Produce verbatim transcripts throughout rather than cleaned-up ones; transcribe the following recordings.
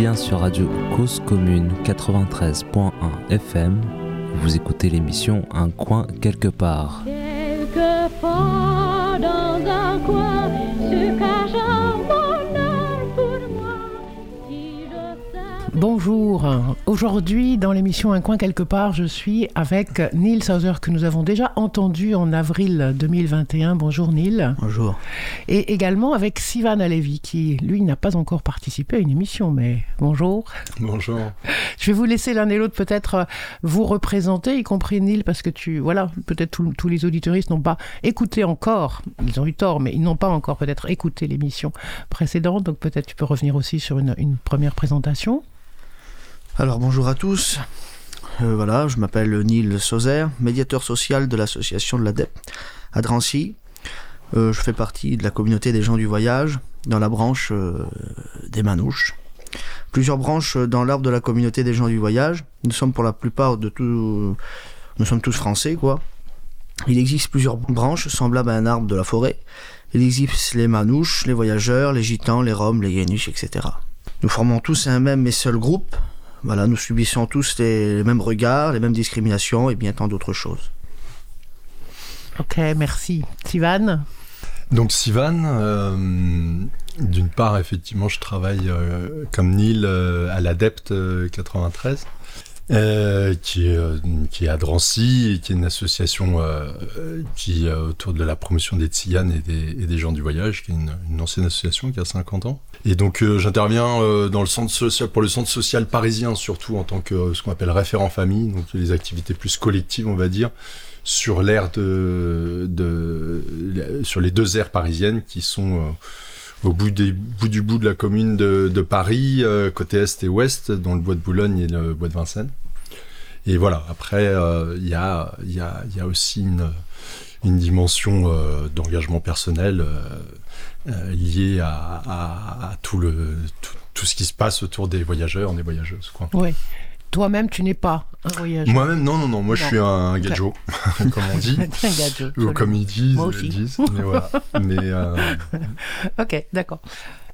bien sur Radio Cause Commune quatre-vingt-treize virgule un F M. Vous écoutez l'émission Un coin quelque part. Quelque part dans un coin se cache un bonheur pour moi. Si je sais... Bonjour. Aujourd'hui, dans l'émission Un coin quelque part, je suis avec Nil Sauser que nous avons déjà entendu en avril deux mille vingt et un. Bonjour Nil. Bonjour. Et également avec Sivan Halevy qui, lui, n'a pas encore participé à une émission, mais bonjour. Bonjour. Je vais vous laisser l'un et l'autre peut-être vous représenter, y compris Nil, parce que tu, voilà, peut-être tout, tous les auditeuristes n'ont pas écouté encore, ils ont eu tort, mais ils n'ont pas encore peut-être écouté l'émission précédente, donc peut-être tu peux revenir aussi sur une, une première présentation. Alors bonjour à tous, euh, voilà, je m'appelle Nil Sauser, médiateur social de l'association de l'A D E P à Drancy. Euh, je fais partie de la communauté des gens du voyage dans la branche euh, des Manouches. Plusieurs branches dans l'arbre de la communauté des gens du voyage. Nous sommes pour la plupart de tous, nous sommes tous français quoi. Il existe plusieurs branches semblables à un arbre de la forêt. Il existe les Manouches, les Voyageurs, les Gitans, les Roms, les Génus, et cetera. Nous formons tous un même et seul groupe. Voilà, nous subissons tous les, les mêmes regards, les mêmes discriminations et bien tant d'autres choses. Ok, merci. Sivan ? Donc Sivan, euh, d'une part, effectivement, je travaille euh, comme Nil euh, à l'A D E P euh, quatre-vingt-treize, euh, qui, est, euh, qui est à Drancy, et qui est une association euh, qui euh, autour de la promotion des Tsigane et des, et des gens du voyage, qui est une, une ancienne association qui a cinquante ans. Et donc euh, j'interviens euh, dans le centre social, pour le centre social parisien surtout, en tant que euh, ce qu'on appelle référent famille, donc les activités plus collectives, on va dire, sur l'aire de, de sur les deux aires parisiennes qui sont euh, au bout des bout du bout de la commune de, de Paris, euh, côté est et ouest, dans le bois de Boulogne et le bois de Vincennes. Et voilà. Après, il euh, y a il y a il y a aussi une une dimension euh, d'engagement personnel. Euh, Euh, lié à, à, à tout, le, tout, tout ce qui se passe autour des voyageurs, des voyageuses. Quoi. Oui. Toi-même, tu n'es pas un voyageur. Moi-même, non, non, non. Moi, non. Je suis un gadjo, okay. Comme on dit. Un gadjo. Ou comme ils disent. Moi aussi. Ils disent, mais voilà. mais, euh... Ok, d'accord.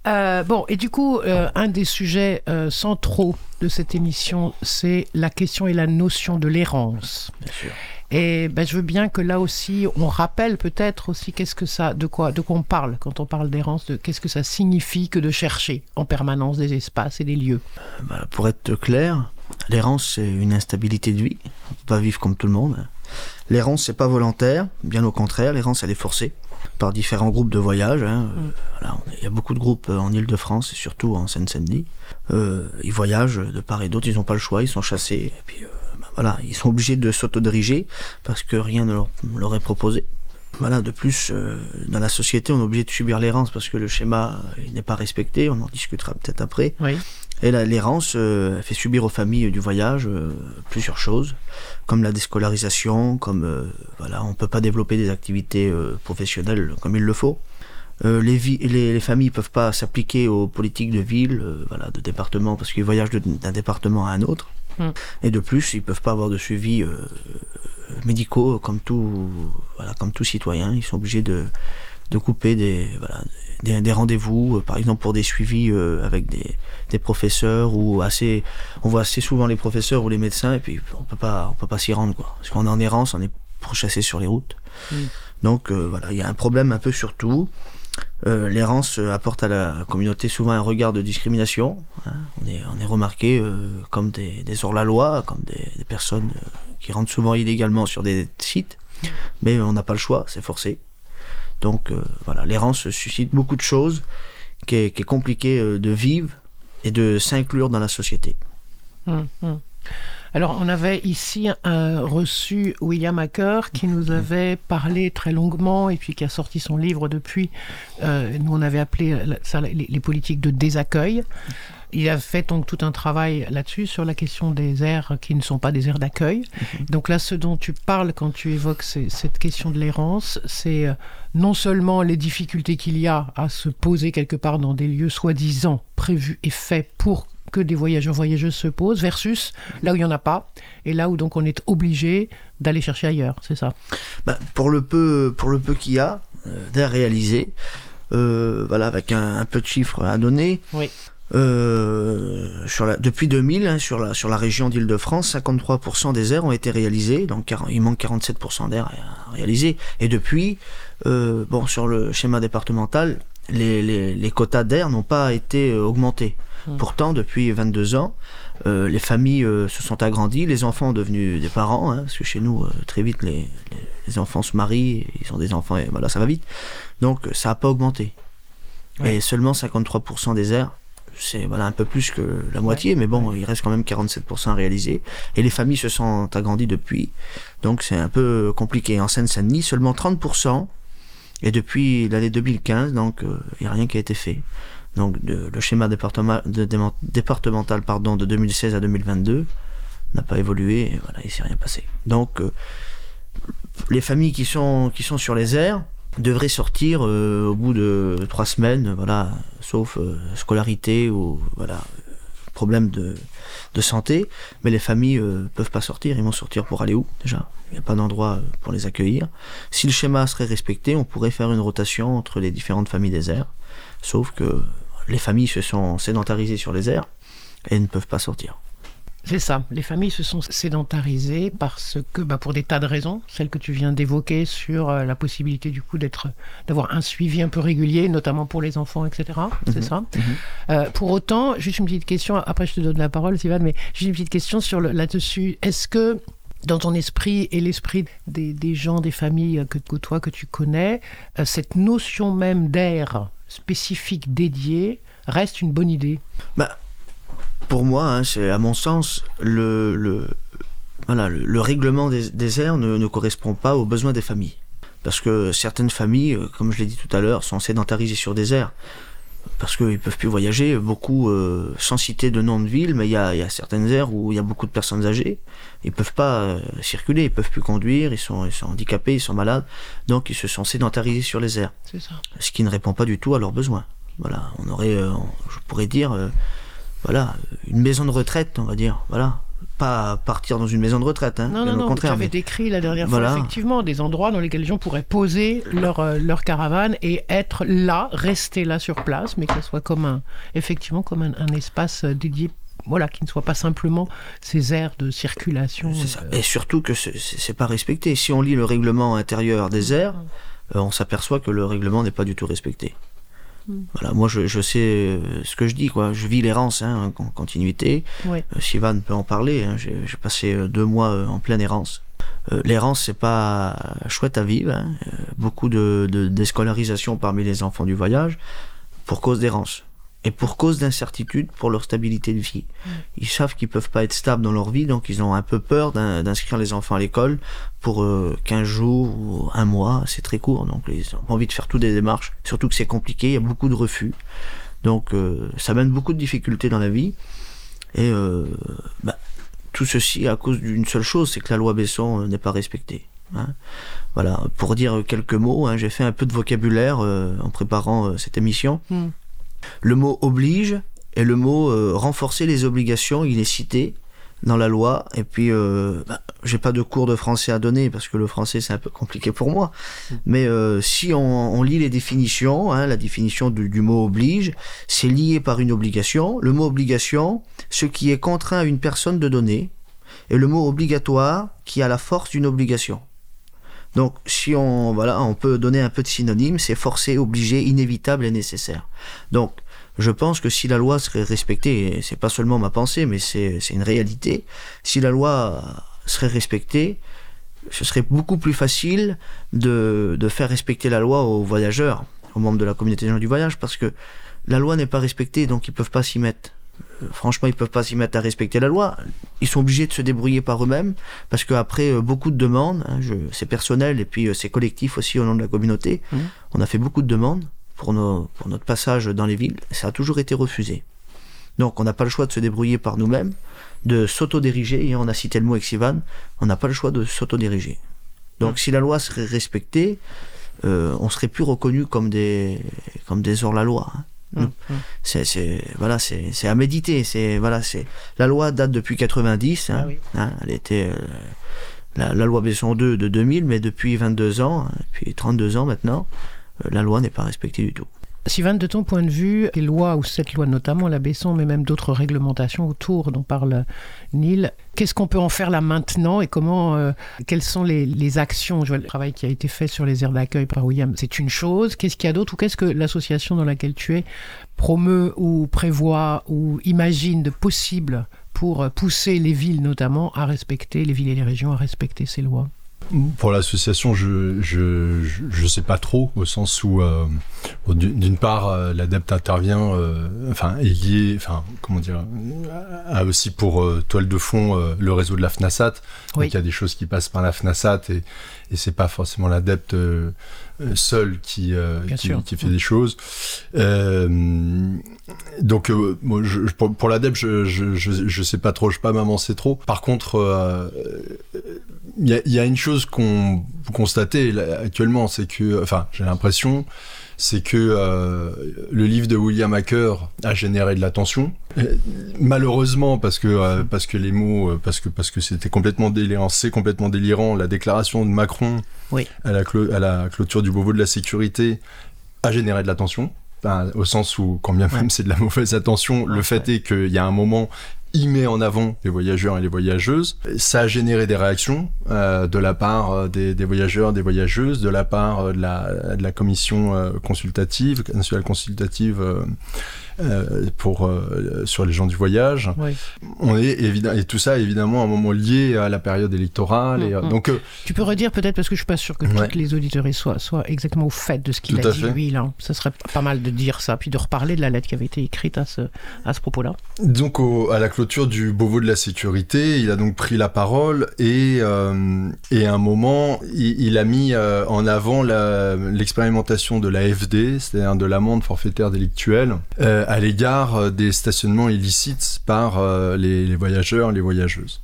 Euh, bon, et du coup, euh, un des sujets euh, centraux de cette émission, c'est la question et la notion de l'errance. Bien sûr. Et ben, je veux bien que là aussi, on rappelle peut-être aussi qu'est-ce que ça, de quoi, de quoi on parle quand on parle d'errance, de qu'est-ce que ça signifie que de chercher en permanence des espaces et des lieux. Bah, pour être clair, l'errance c'est une instabilité de vie. On peut pas vivre comme tout le monde. L'errance c'est pas volontaire, bien au contraire, l'errance elle est forcée par différents groupes de voyage. Hein. Mmh. Voilà, on est, il y a beaucoup de groupes en Île-de-France et surtout en Seine-Saint-Denis. Euh, ils voyagent de part et d'autre, ils n'ont pas le choix, ils sont chassés. Et puis, euh, Voilà, ils sont obligés de s'autodiriger parce que rien ne leur, leur est proposé. Voilà, de plus, euh, dans la société, on est obligé de subir l'errance parce que le schéma il n'est pas respecté, on en discutera peut-être après. Oui. Et la, l'errance euh, fait subir aux familles du voyage euh, plusieurs choses, comme la déscolarisation, comme euh, voilà, on ne peut pas développer des activités euh, professionnelles comme il le faut. Euh, les, vi- les, les familles ne peuvent pas s'appliquer aux politiques de ville, euh, voilà, de département, parce qu'ils voyagent de, d'un département à un autre. Et de plus, ils ne peuvent pas avoir de suivi euh, médicaux comme tout, voilà, comme tout citoyen. Ils sont obligés de, de couper des, voilà, des, des rendez-vous, par exemple pour des suivis euh, avec des, des professeurs. Ou assez, on voit assez souvent les professeurs ou les médecins et puis on peut pas, on peut pas s'y rendre. Quoi. Parce qu'on est en errance, on est pourchassé sur les routes. Mm. Donc euh, voilà, il y a un problème un peu sur tout. Euh, l'errance apporte à la communauté souvent un regard de discrimination. Hein. On est, on est remarqué euh, comme des, des hors-la-loi, comme des, des personnes euh, qui rentrent souvent illégalement sur des sites, mais on n'a pas le choix, c'est forcé. Donc euh, voilà, l'errance suscite beaucoup de choses qui est, qui est compliqué euh, de vivre et de s'inclure dans la société. Mmh, mmh. Alors, on avait ici euh, reçu William Acker qui nous avait parlé très longuement et puis qui a sorti son livre depuis. Euh, nous, on avait appelé ça les, les politiques de désaccueil. Il a fait donc tout un travail là-dessus sur la question des aires qui ne sont pas des aires d'accueil. Mm-hmm. Donc là, ce dont tu parles quand tu évoques ces, cette question de l'errance, c'est non seulement les difficultés qu'il y a à se poser quelque part dans des lieux soi-disant prévus et faits pour que des voyageurs voyageuses se posent, versus là où il n'y en a pas, et là où donc on est obligé d'aller chercher ailleurs, c'est ça. Bah, pour, le peu, pour le peu qu'il y a, euh, d'air réalisé, euh, voilà, avec un, un peu de chiffres à donner, oui. Euh, sur la, depuis deux mille, hein, sur, la, sur la région d'Île-de-France, cinquante-trois pour cent des aires ont été réalisées, donc il manque quarante-sept pour cent d'aires à réaliser. Et depuis, euh, bon, sur le schéma départemental, les, les, les quotas d'aires n'ont pas été augmentés. Mmh. Pourtant, depuis vingt-deux ans, euh, les familles euh, se sont agrandies, les enfants sont devenus des parents, hein, parce que chez nous, euh, très vite, les, les, les enfants se marient, ils ont des enfants, et voilà, ça va vite. Donc, ça n'a pas augmenté. Ouais. Et seulement cinquante-trois pour cent des aires. C'est voilà, un peu plus que la moitié, mais bon, il reste quand même quarante-sept pour cent réalisé. Et les familles se sont agrandies depuis, donc c'est un peu compliqué. En Seine-Saint-Denis, seulement trente pour cent, et depuis l'année deux mille quinze, donc il euh, n'y a rien qui a été fait. Donc de, le schéma département, de, de, départemental pardon, de deux mille seize à deux mille vingt-deux n'a pas évolué, et voilà, il ne s'est rien passé. Donc euh, les familles qui sont, qui sont sur les aires devrait sortir euh, au bout de trois semaines, voilà, sauf euh, scolarité ou voilà, problème de, de santé. Mais les familles euh, peuvent pas sortir, ils vont sortir pour aller où déjà? Il n'y a pas d'endroit pour les accueillir. Si le schéma serait respecté, on pourrait faire une rotation entre les différentes familles des aires, sauf que les familles se sont sédentarisées sur les aires et ne peuvent pas sortir. C'est ça, les familles se sont sédentarisées parce que, bah, pour des tas de raisons, celles que tu viens d'évoquer sur euh, la possibilité du coup d'être, d'avoir un suivi un peu régulier, notamment pour les enfants, et cetera. C'est mmh, ça. Mmh. Euh, pour autant, juste une petite question, après je te donne la parole, Sivan, mais juste une petite question sur le, là-dessus. Est-ce que dans ton esprit et l'esprit des, des gens, des familles que, que toi, que tu connais, euh, cette notion même d'air spécifique dédié reste une bonne idée? Bah, pour moi, hein, c'est à mon sens, le, le, voilà, le, le règlement des, des aires ne, ne correspond pas aux besoins des familles. Parce que certaines familles, comme je l'ai dit tout à l'heure, sont sédentarisées sur des aires. Parce qu'ils ne peuvent plus voyager, beaucoup, euh, sans citer de nom de ville, mais il y a, y a certaines aires où il y a beaucoup de personnes âgées. Ils ne peuvent pas euh, circuler, ils ne peuvent plus conduire, ils sont, ils sont handicapés, ils sont malades. Donc ils se sont sédentarisés sur les aires. C'est ça. Ce qui ne répond pas du tout à leurs besoins. Voilà, on aurait, euh, on, je pourrais dire... Euh, Voilà, une maison de retraite, on va dire. Voilà, pas partir dans une maison de retraite. Hein, non, non, non, tu avais mais... décrit la dernière fois, voilà. Effectivement, des endroits dans lesquels les gens pourraient poser leur, euh, leur caravane et être là, rester là sur place, mais que ce soit comme un, effectivement, comme un, un espace dédié, voilà, qui ne soit pas simplement ces aires de circulation. C'est ça. Euh... Et surtout que ce n'est pas respecté. Si on lit le règlement intérieur des aires, euh, on s'aperçoit que le règlement n'est pas du tout respecté. Voilà, moi je, je sais ce que je dis, quoi. Je vis l'errance, hein, en continuité. Oui. Euh, Sivan peut en parler, hein. j'ai, j'ai passé deux mois en pleine errance. Euh, l'errance, c'est pas chouette à vivre, hein. euh, beaucoup de, de déscolarisation parmi les enfants du voyage pour cause d'errance et pour cause d'incertitude pour leur stabilité de vie. Oui. Ils savent qu'ils peuvent pas être stables dans leur vie, donc ils ont un peu peur d'in, d'inscrire les enfants à l'école pour euh, quinze jours ou un mois, c'est très court, donc ils ont envie de faire toutes des démarches, surtout que c'est compliqué, il y a beaucoup de refus, donc euh, ça mène beaucoup de difficultés dans la vie, et euh, bah, tout ceci à cause d'une seule chose, c'est que la loi Besson euh, n'est pas respectée. Hein. Voilà, pour dire quelques mots, hein, j'ai fait un peu de vocabulaire euh, en préparant euh, cette émission. Mm. Le mot « oblige » et le mot euh, « renforcer les obligations », il est cité dans la loi, et puis euh, bah, j'ai pas de cours de français à donner parce que le français c'est un peu compliqué pour moi, mais euh, si on, on lit les définitions, hein, la définition du, du mot oblige, c'est lié par une obligation, le mot obligation, ce qui est contraint à une personne de donner, et le mot obligatoire qui a la force d'une obligation. Donc si on, voilà, on peut donner un peu de synonyme, c'est forcé, obligé, inévitable et nécessaire. Donc je pense que si la loi serait respectée, et c'est pas seulement ma pensée, mais c'est, c'est une réalité, si la loi serait respectée, ce serait beaucoup plus facile de, de faire respecter la loi aux voyageurs, aux membres de la communauté des gens du voyage, parce que la loi n'est pas respectée, donc ils peuvent pas s'y mettre. Franchement, ils peuvent pas s'y mettre à respecter la loi. Ils sont obligés de se débrouiller par eux-mêmes, parce qu'après beaucoup de demandes, hein, je, c'est personnel, et puis c'est collectif aussi au nom de la communauté, mmh. on a fait beaucoup de demandes. Pour, nos, pour notre passage dans les villes, ça a toujours été refusé. Donc on n'a pas le choix de se débrouiller par nous-mêmes, de s'autodiriger, et on a cité le mot avec Sivan, on n'a pas le choix de s'autodiriger. Donc mmh. si la loi serait respectée, euh, on serait plus reconnus comme des, comme des hors-la-loi. Hein. Mmh. C'est, c'est, voilà, c'est, c'est à méditer. C'est, voilà, c'est, la loi date depuis quatre-vingt-dix, hein, ah oui. hein, elle était... Euh, la, la loi Besson deux de deux mille, mais depuis vingt-deux ans, depuis trente-deux ans maintenant, la loi n'est pas respectée du tout. Sivan, de ton point de vue, les lois, ou cette loi notamment, la Besson, mais même d'autres réglementations autour dont parle Nil, qu'est-ce qu'on peut en faire là maintenant et comment, euh, quelles sont les, les actions? Je vois le travail qui a été fait sur les aires d'accueil par William, c'est une chose. Qu'est-ce qu'il y a d'autre, ou qu'est-ce que l'association dans laquelle tu es promeut ou prévoit ou imagine de possible pour pousser les villes notamment à respecter, les villes et les régions à respecter ces lois? Pour l'association, je je je, je sais pas trop, au sens où euh, d'une part euh, l'A D E P intervient, euh, enfin est lié, enfin comment dire, a aussi pour euh, toile de fond euh, le réseau de la FNASAT. Oui. Donc il y a des choses qui passent par la FNASAT et et c'est pas forcément l'A D E P euh, seul qui euh, qui, qui fait oui. des choses. Euh, donc euh, moi, je, pour, pour l'A D E P, je, je je je sais pas trop, je pas m'avancer trop. Par contre. Euh, Il y a, y a une chose qu'on constate actuellement, c'est que, enfin, j'ai l'impression, c'est que euh, le livre de William Acker a généré de l'attention. Et, malheureusement, parce que euh, parce que les mots, parce que parce que c'était complètement délirant, c'est complètement délirant. La déclaration de Macron oui. à, la clo- à la clôture du Beauvau de la sécurité a généré de l'attention, enfin, au sens où, quand bien même ouais. c'est de la mauvaise attention, le ouais. fait est qu'il y a un moment. Il met en avant les voyageurs et les voyageuses. Ça a généré des réactions euh, de la part des, des voyageurs, des voyageuses, de la part de la, de la commission euh, consultative, nationale consultative euh, euh, pour euh, sur les gens du voyage. Oui. On est évidemment et tout ça évidemment à un moment lié à la période électorale. Et, mmh, donc euh, tu peux redire peut-être parce que je suis pas sûr que ouais. tous les auditeurs soient soient exactement au fait de ce qu'il tout a dit fait. Lui là. Ça serait pas mal de dire ça puis de reparler de la lettre qui avait été écrite à ce à ce propos-là. Donc au, à la clôture du Beauvau de la sécurité, il a donc pris la parole et, euh, et à un moment, il, il a mis euh, en avant la, l'expérimentation de l'A F D, c'est-à-dire de l'amende forfaitaire délictuelle, euh, à l'égard des stationnements illicites par euh, les, les voyageurs, les voyageuses.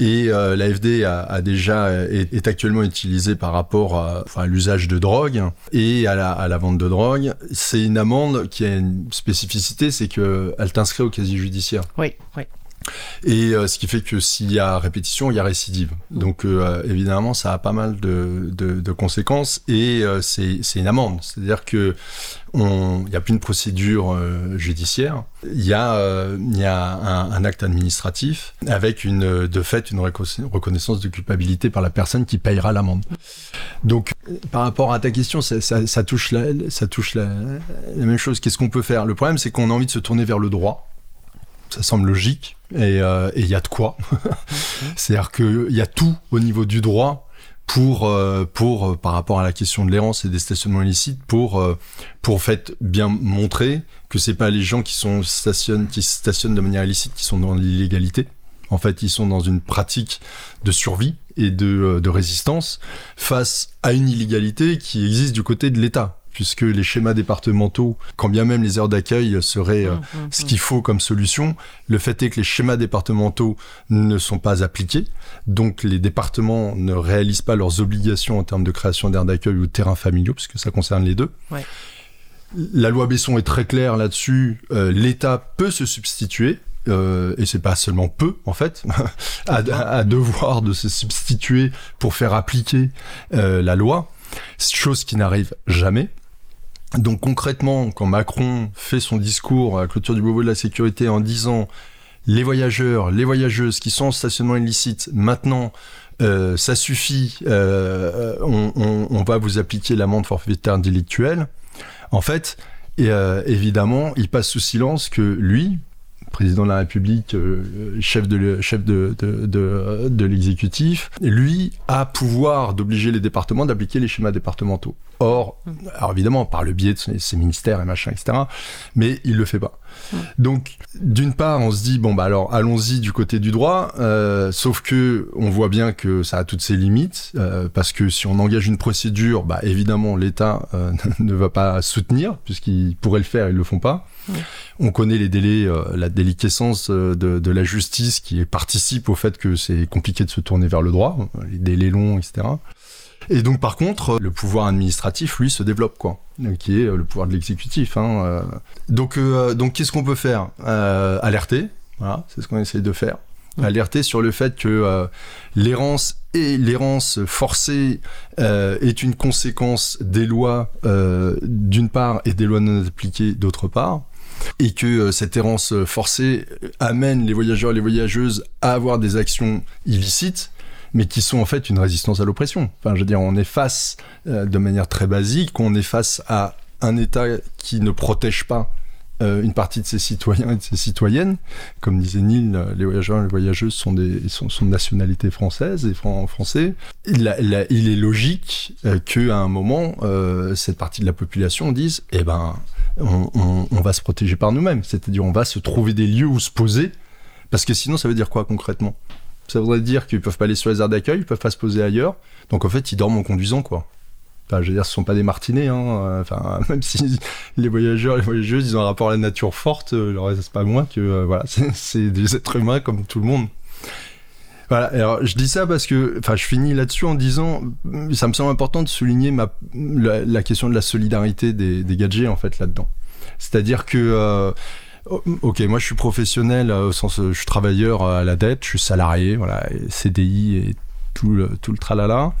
Et euh, l'A F D a, a déjà est, est actuellement utilisée par rapport à, enfin, à l'usage de drogue et à la, à la vente de drogue. C'est une amende qui a une spécificité, c'est que elle t'inscrit au casier judiciaire. Oui, oui. Et euh, ce qui fait que s'il y a répétition, il y a récidive. Donc euh, évidemment, ça a pas mal de, de, de conséquences et euh, c'est, c'est une amende. C'est-à-dire que on, il n'y a plus une procédure euh, judiciaire. Il y a, euh, il y a un, un acte administratif avec une, de fait une reconnaissance de culpabilité par la personne qui payera l'amende. Donc par rapport à ta question, ça, ça, ça touche la, ça touche la, la même chose. Qu'est-ce qu'on peut faire ? Le problème, c'est qu'on a envie de se tourner vers le droit. Ça semble logique. Et il euh, y a de quoi. C'est-à-dire qu'il y a tout au niveau du droit pour, euh, pour, par rapport à la question de l'errance et des stationnements illicites, pour, euh, pour en fait bien montrer que c'est pas les gens qui, sont stationnent, qui stationnent de manière illicite qui sont dans l'illégalité. En fait, ils sont dans une pratique de survie et de, de résistance face à une illégalité qui existe du côté de l'État. Puisque les schémas départementaux, quand bien même les aires d'accueil seraient euh, mmh, mmh. ce qu'il faut comme solution, le fait est que les schémas départementaux ne sont pas appliqués, donc les départements ne réalisent pas leurs obligations en termes de création d'aires d'accueil ou de terrains familiaux, puisque ça concerne les deux. Ouais. La loi Besson est très claire là-dessus, euh, l'État peut se substituer, Euh, et c'est pas seulement peu en fait à, à devoir de se substituer pour faire appliquer euh, la loi, chose qui n'arrive jamais. Donc concrètement, quand Macron fait son discours à la clôture du Beauvau de la sécurité en disant les voyageurs, les voyageuses qui sont en stationnement illicite, maintenant euh, ça suffit, euh, on, on, on va vous appliquer l'amende forfaitaire délictuelle, en fait et, euh, évidemment il passe sous silence que lui, président de la République, euh, chef, de, le, chef de, de, de, de l'exécutif, lui a pouvoir d'obliger les départements d'appliquer les schémas départementaux. Or, alors évidemment, par le biais de ses, ses ministères et machin, et cetera, mais il le fait pas. Donc, d'une part, on se dit, bon, bah alors, allons-y du côté du droit, euh, sauf que on voit bien que ça a toutes ses limites, euh, parce que si on engage une procédure, bah évidemment, l'État euh, ne va pas soutenir, puisqu'ils pourraient le faire, ils le font pas. Oui. On connaît les délais, euh, la déliquescence de, de la justice qui participe au fait que c'est compliqué de se tourner vers le droit, les délais longs, et cetera. Et donc, par contre, le pouvoir administratif, lui, se développe, quoi, qui est le pouvoir de l'exécutif. Hein. Donc, euh, donc, qu'est-ce qu'on peut faire ? euh, Alerter, voilà, c'est ce qu'on essaye de faire. alerté sur le fait que euh, l'errance et l'errance forcée euh, est une conséquence des lois euh, d'une part et des lois non appliquées d'autre part, et que euh, cette errance forcée amène les voyageurs et les voyageuses à avoir des actions illicites, mais qui sont en fait une résistance à l'oppression. Enfin, je veux dire, on est face, euh, de manière très basique, on est face à un État qui ne protège pas euh, une partie de ses citoyens et de ses citoyennes. Comme disait Nil, les voyageurs et les voyageuses sont, des, sont, sont de nationalité française et fran- français. Il, la, la, il est logique euh, qu'à un moment, euh, cette partie de la population dise « Eh ben, on, on, on va se protéger par nous-mêmes. » C'est-à-dire, on va se trouver des lieux où se poser, parce que sinon, ça veut dire quoi concrètement ? Ça voudrait dire qu'ils peuvent pas aller sur les aires d'accueil, ils peuvent pas se poser ailleurs. Donc en fait, ils dorment en conduisant, quoi. Enfin, je veux dire, ce sont pas des martinets, hein. Enfin, même si les voyageurs, les voyageuses, ils ont un rapport à la nature forte, il leur reste pas moins que, euh, voilà, c'est, c'est des êtres humains comme tout le monde. Voilà. Alors, je dis ça parce que, enfin, je finis là-dessus en disant, ça me semble important de souligner ma, la, la question de la solidarité des, des gadgets, en fait, là-dedans. C'est-à-dire que, euh, ok, moi je suis professionnel euh, au sens, je suis travailleur euh, à l'A D E P, je suis salarié, voilà, et C D I et tout le, tout le tralala.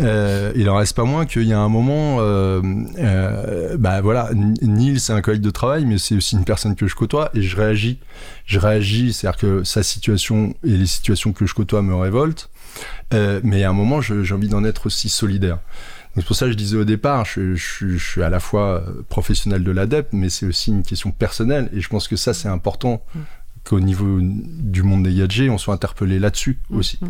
Euh, il en reste pas moins qu'il y a un moment, euh, euh, bah voilà, Nil c'est un collègue de travail, mais c'est aussi une personne que je côtoie et je réagis. Je réagis, c'est-à-dire que sa situation et les situations que je côtoie me révoltent, euh, mais à un moment je, j'ai envie d'en être aussi solidaire. C'est pour ça que je disais au départ, je, je, je suis à la fois professionnel de l'A D E P, mais c'est aussi une question personnelle. Et je pense que ça, c'est important mmh. qu'au niveau du monde des gadgets, on soit interpellé là-dessus aussi. Mmh.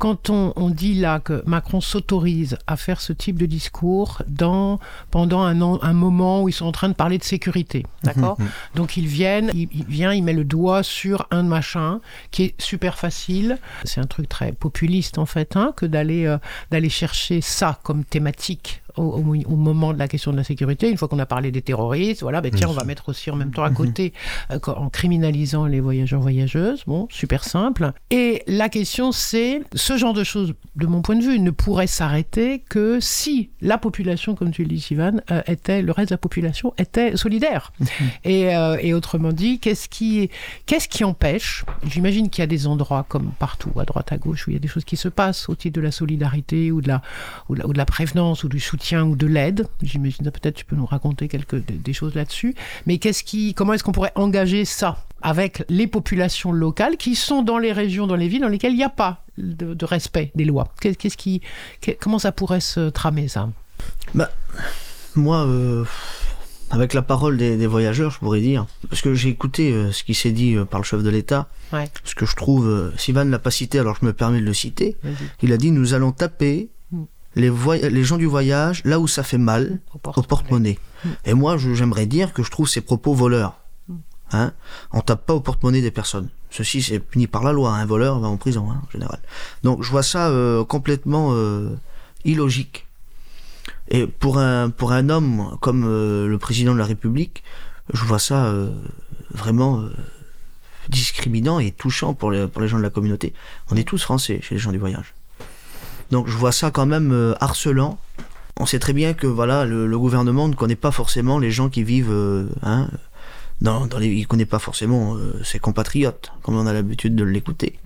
Quand on, on dit là que Macron s'autorise à faire ce type de discours dans, pendant un, an, un moment où ils sont en train de parler de sécurité, d'accord ? mmh, mmh. Donc ils viennent, il, il vient, il met le doigt sur un machin qui est super facile. C'est un truc très populiste en fait, hein, que d'aller, euh, d'aller chercher ça comme thématique au, au, au moment de la question de la sécurité, une fois qu'on a parlé des terroristes, voilà, ben tiens, on va mettre aussi en même temps à côté, euh, en criminalisant les voyageurs voyageuses, bon, super simple. Et la question, c'est, ce genre de choses, de mon point de vue, ne pourrait s'arrêter que si la population, comme tu le dis, Sivan, euh, était, le reste de la population était solidaire. et, euh, et autrement dit, qu'est-ce qui, qu'est-ce qui empêche, j'imagine qu'il y a des endroits comme partout, à droite, à gauche, où il y a des choses qui se passent au titre de la solidarité ou de la, ou de la, ou de la prévenance ou du soutien ou de l'aide. J'imagine que peut-être tu peux nous raconter quelques, des choses là-dessus. Mais qu'est-ce qui, comment est-ce qu'on pourrait engager ça avec les populations locales qui sont dans les régions, dans les villes dans lesquelles il n'y a pas de, de respect des lois? Qu'est-ce qui, comment ça pourrait se tramer, ça? Bah, moi... Euh... Avec la parole des, des voyageurs, je pourrais dire, parce que j'ai écouté euh, ce qui s'est dit euh, par le chef de l'État, ouais. Ce que je trouve, euh, Sivan ne l'a pas cité, alors je me permets de le citer. Vas-y. Il a dit, nous allons taper mm. les, voy- les gens du voyage là où ça fait mal, mm. au, porte- au porte-monnaie. Mm. Et moi, je, j'aimerais dire que je trouve ces propos voleurs. Mm. Hein, on ne tape pas au porte-monnaie des personnes. Ceci, c'est puni par la loi. Un hein. voleur va en prison, hein, en général. Donc je vois ça euh, complètement euh, illogique. Et pour un pour un homme comme euh, le président de la République, je vois ça euh, vraiment euh, discriminant et touchant pour les pour les gens de la communauté. On est tous français chez les gens du voyage. Donc je vois ça quand même euh, harcelant. On sait très bien que voilà le, le gouvernement ne connaît pas forcément les gens qui vivent euh, hein dans dans les il connaît pas forcément euh, ses compatriotes comme on a l'habitude de l'écouter,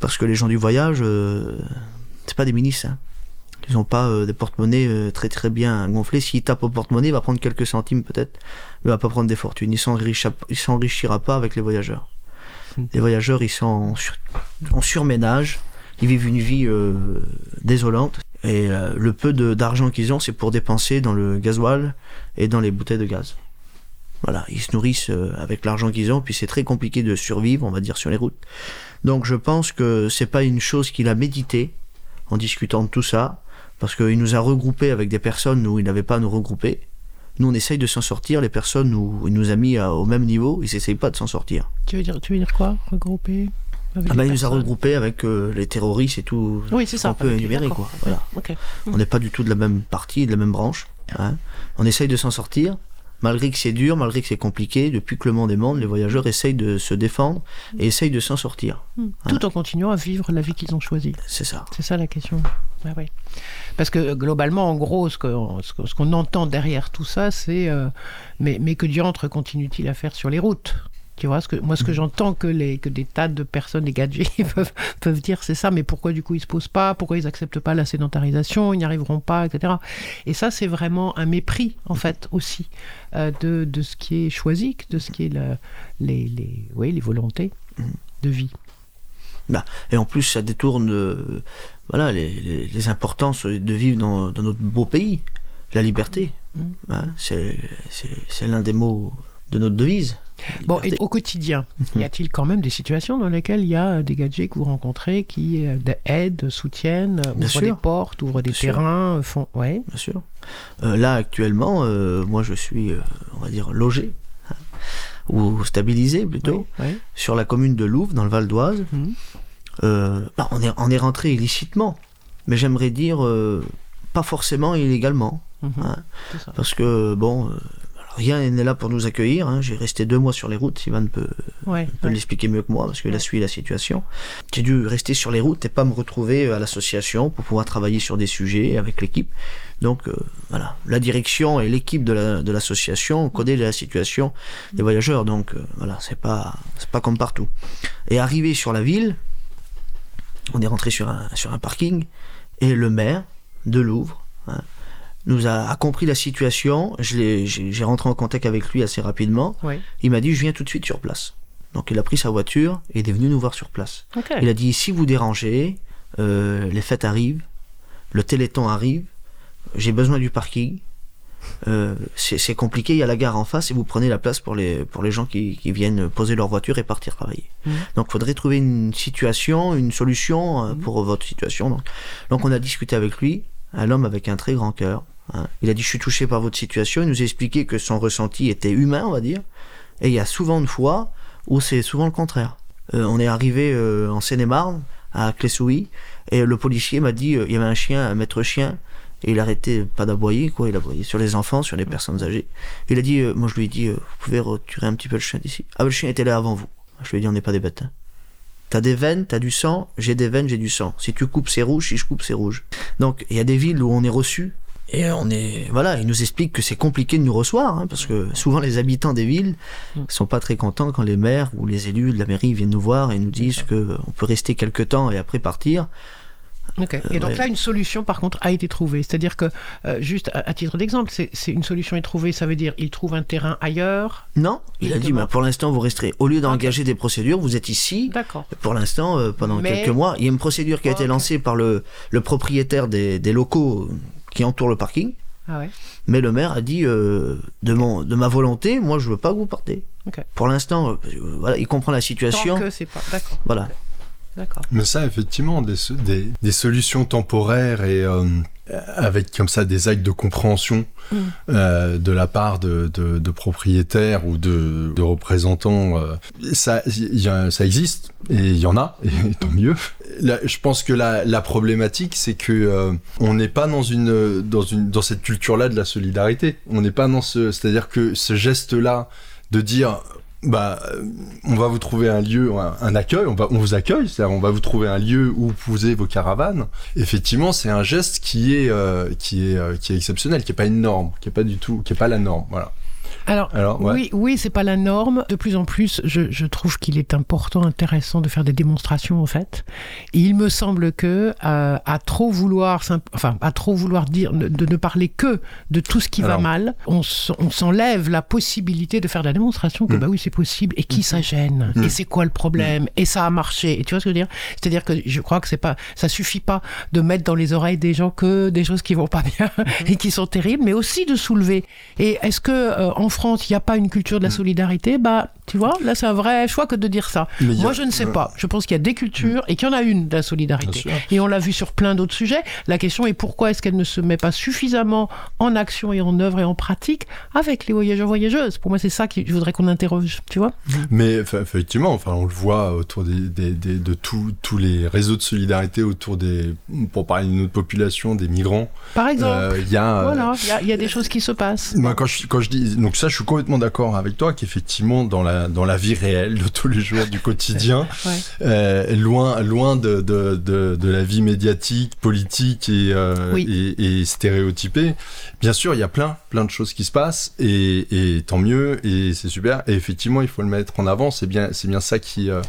parce que les gens du voyage euh, c'est pas des ministres. Hein. Ils n'ont pas euh, des porte-monnaies euh, très très bien gonflés. S'il tape au porte-monnaie, il va prendre quelques centimes peut-être, mais il va pas prendre des fortunes. Il s'enrichira, il s'enrichira pas avec les voyageurs. Mmh. Les voyageurs, ils sont en, sur, en surménage. Ils vivent une vie euh, désolante. Et euh, le peu de, d'argent qu'ils ont, c'est pour dépenser dans le gasoil et dans les bouteilles de gaz. Voilà, ils se nourrissent euh, avec l'argent qu'ils ont. Puis c'est très compliqué de survivre, on va dire, sur les routes. Donc je pense que c'est pas une chose qu'il a médité en discutant de tout ça. Parce qu'il nous a regroupés avec des personnes où il n'avait pas à nous regrouper. Nous, on essaye de s'en sortir. Les personnes où il nous a mis à, au même niveau, ils n'essayent pas de s'en sortir. Tu veux dire, tu veux dire quoi? Regrouper avec ah bah, il nous a regroupés avec euh, les terroristes et tout. Oui, c'est ça. Un peu énuméré, quoi. Voilà. Okay. On n'est pas du tout de la même partie, de la même branche. Hein. On essaye de s'en sortir. Malgré que c'est dur, malgré que c'est compliqué, depuis que le monde est monde, les voyageurs essayent de se défendre et essayent de s'en sortir. Mmh. Voilà. Tout en continuant à vivre la vie qu'ils ont choisie. C'est ça. C'est ça la question. Ah ouais. Parce que globalement, en gros, ce, que, ce, que, ce qu'on entend derrière tout ça, c'est euh, mais, mais que diantre continue-t-il à faire sur les routes ? Tu vois, ce que, moi, ce que j'entends que, les, que des tas de personnes, des gadjés, peuvent, peuvent dire, c'est ça, mais pourquoi du coup ils ne se posent pas, pourquoi ils n'acceptent pas la sédentarisation, ils n'y arriveront pas, et cetera. Et ça, c'est vraiment un mépris, en fait, aussi, euh, de, de ce qui est choisi, de ce qui est la, les, les, oui, les volontés de vie. Bah, et en plus, ça détourne euh, voilà, les, les, les importances de vivre dans, dans notre beau pays, la liberté. Mmh. Hein, c'est, c'est, c'est l'un des mots de notre devise. Bon, et au quotidien, y a-t-il quand même des situations dans lesquelles il y a des gadgets que vous rencontrez qui aident, soutiennent, ouvrent des portes, ouvrent des terrains, font... Ouais. Bien sûr. Euh, là, actuellement, euh, moi je suis, euh, on va dire, logé, hein, ou stabilisé plutôt, oui, oui. Sur la commune de Louvres, dans le Val-d'Oise. Mmh. Euh, bah, on est, on est rentré illicitement, mais j'aimerais dire, euh, pas forcément illégalement. Mmh. Hein, parce que, bon... Euh, rien n'est là pour nous accueillir. Hein. J'ai resté deux mois sur les routes. Sivan peut, ouais, peut ouais. l'expliquer mieux que moi parce qu'il ouais. a suivi la situation. J'ai dû rester sur les routes et pas me retrouver à l'association pour pouvoir travailler sur des sujets avec l'équipe. Donc euh, voilà, la direction et l'équipe de, la, de l'association connaît la situation des voyageurs. Donc euh, voilà, c'est pas c'est pas comme partout. Et arrivé sur la ville, on est rentré sur un sur un parking et le maire de Louvres. Hein, nous a, a compris la situation. Je l'ai, j'ai, j'ai rentré en contact avec lui assez rapidement. Oui. Il m'a dit, je viens tout de suite sur place. Donc il a pris sa voiture et il est venu nous voir sur place. Okay. Il a dit, si vous dérangez, euh, les fêtes arrivent, le téléthon arrive, j'ai besoin du parking. Euh, c'est, c'est compliqué, il y a la gare en face et vous prenez la place pour les, pour les gens qui, qui viennent poser leur voiture et partir travailler. Mmh. Donc il faudrait trouver une situation, une solution euh, mmh. pour votre situation. Donc, donc on a discuté avec lui, un homme avec un très grand cœur. Il a dit, je suis touché par votre situation. Il nous a expliqué que son ressenti était humain, on va dire. Et il y a souvent une fois où c'est souvent le contraire. Euh, on est arrivé euh, en Seine-et-Marne, à Claye-Souilly, et le policier m'a dit, euh, il y avait un chien, un maître chien, et il arrêtait pas d'aboyer, quoi, il aboyait sur les enfants, sur les personnes âgées. Il a dit, euh, moi je lui ai dit, euh, vous pouvez retirer un petit peu le chien d'ici. Ah, le chien était là avant vous. Je lui ai dit, on n'est pas des bêtes. Hein. T'as des veines, t'as du sang, j'ai des veines, j'ai du sang. Si tu coupes, c'est rouge, si je coupe, c'est rouge. Donc, il y a des villes où on est reçu, et on est... Voilà, il nous explique que c'est compliqué de nous recevoir, hein, parce que souvent les habitants des villes sont pas très contents quand les maires ou les élus de la mairie viennent nous voir et nous disent qu'on peut rester quelques temps et après partir. Okay. Et donc là, une solution, par contre, a été trouvée. C'est-à-dire que, euh, juste à, à titre d'exemple, c'est, c'est une solution est trouvée, ça veut dire il trouve un terrain ailleurs. Non, il a dit, bah, pour l'instant, vous resterez. Au lieu d'engager okay. des procédures, vous êtes ici. D'accord. Pour l'instant, euh, pendant Mais... quelques mois, il y a une procédure qui a oh, été lancée okay. par le, le propriétaire des, des locaux qui entourent le parking. Ah ouais. Mais le maire a dit, euh, de, mon, de ma volonté, moi, je veux pas que vous partez. Okay. Pour l'instant, euh, voilà, il comprend la situation. Tant que c'est pas. D'accord. Voilà. Okay. D'accord. Mais ça, effectivement, des, des, des solutions temporaires et euh, avec comme ça des actes de compréhension mmh. euh, de la part de, de, de propriétaires ou de, de représentants, euh, ça, y a, ça existe et il y en a, et tant mieux. Là, je pense que la, la problématique, c'est que euh, on n'est pas dans une dans une dans cette culture-là de la solidarité. On n'est pas dans ce, c'est-à-dire que ce geste-là de dire. Bah, on va vous trouver un lieu, un, un accueil, on, va, on vous accueille, c'est-à-dire on va vous trouver un lieu où poser vos caravanes. Effectivement, c'est un geste qui est, euh, qui est, euh, qui est exceptionnel, qui n'est pas une norme, qui n'est pas du tout, qui n'est pas la norme, voilà. Alors, Alors ouais. oui, oui, c'est pas la norme. De plus en plus, je, je trouve qu'il est important, intéressant de faire des démonstrations, en fait. Et il me semble que euh, à trop vouloir, enfin, à trop vouloir dire, de ne parler que de tout ce qui Alors, va mal, on, on s'enlève la possibilité de faire de la démonstration que mmh. bah oui, c'est possible. Et qui mmh. ça gêne mmh. Et c'est quoi le problème mmh. Et ça a marché. Et tu vois ce que je veux dire? C'est-à-dire que je crois que c'est pas, ça suffit pas de mettre dans les oreilles des gens que des choses qui vont pas bien mmh. et qui sont terribles, mais aussi de soulever. Et est-ce que euh, en France, il n'y a pas une culture de la solidarité, bah, tu vois, là, c'est un vrai choix que de dire ça. Mais Moi, a... je ne sais pas. Je pense qu'il y a des cultures et qu'il y en a une de la solidarité. Et on l'a vu sur plein d'autres sujets. La question est pourquoi est-ce qu'elle ne se met pas suffisamment en action et en œuvre et en pratique avec les voyageurs voyageuses. Pour moi, c'est ça que je voudrais qu'on interroge, tu vois. Mais effectivement, enfin, on le voit autour des, des, des, de tout, tous les réseaux de solidarité autour des, pour parler d'une autre population, des migrants. Par exemple. Il euh, y a, voilà, il y a, y a des choses qui se passent. Moi, quand je, quand je dis, donc ça, je suis complètement d'accord avec toi qu'effectivement, dans la dans la vie réelle de tous les jours du quotidien, ouais. euh, loin, loin de, de, de, de la vie médiatique, politique et, euh, oui. et, et stéréotypée. Bien sûr, il y a plein, plein de choses qui se passent et, et tant mieux et c'est super. Et effectivement, il faut le mettre en avant. C'est bien, c'est bien ça qui... Euh...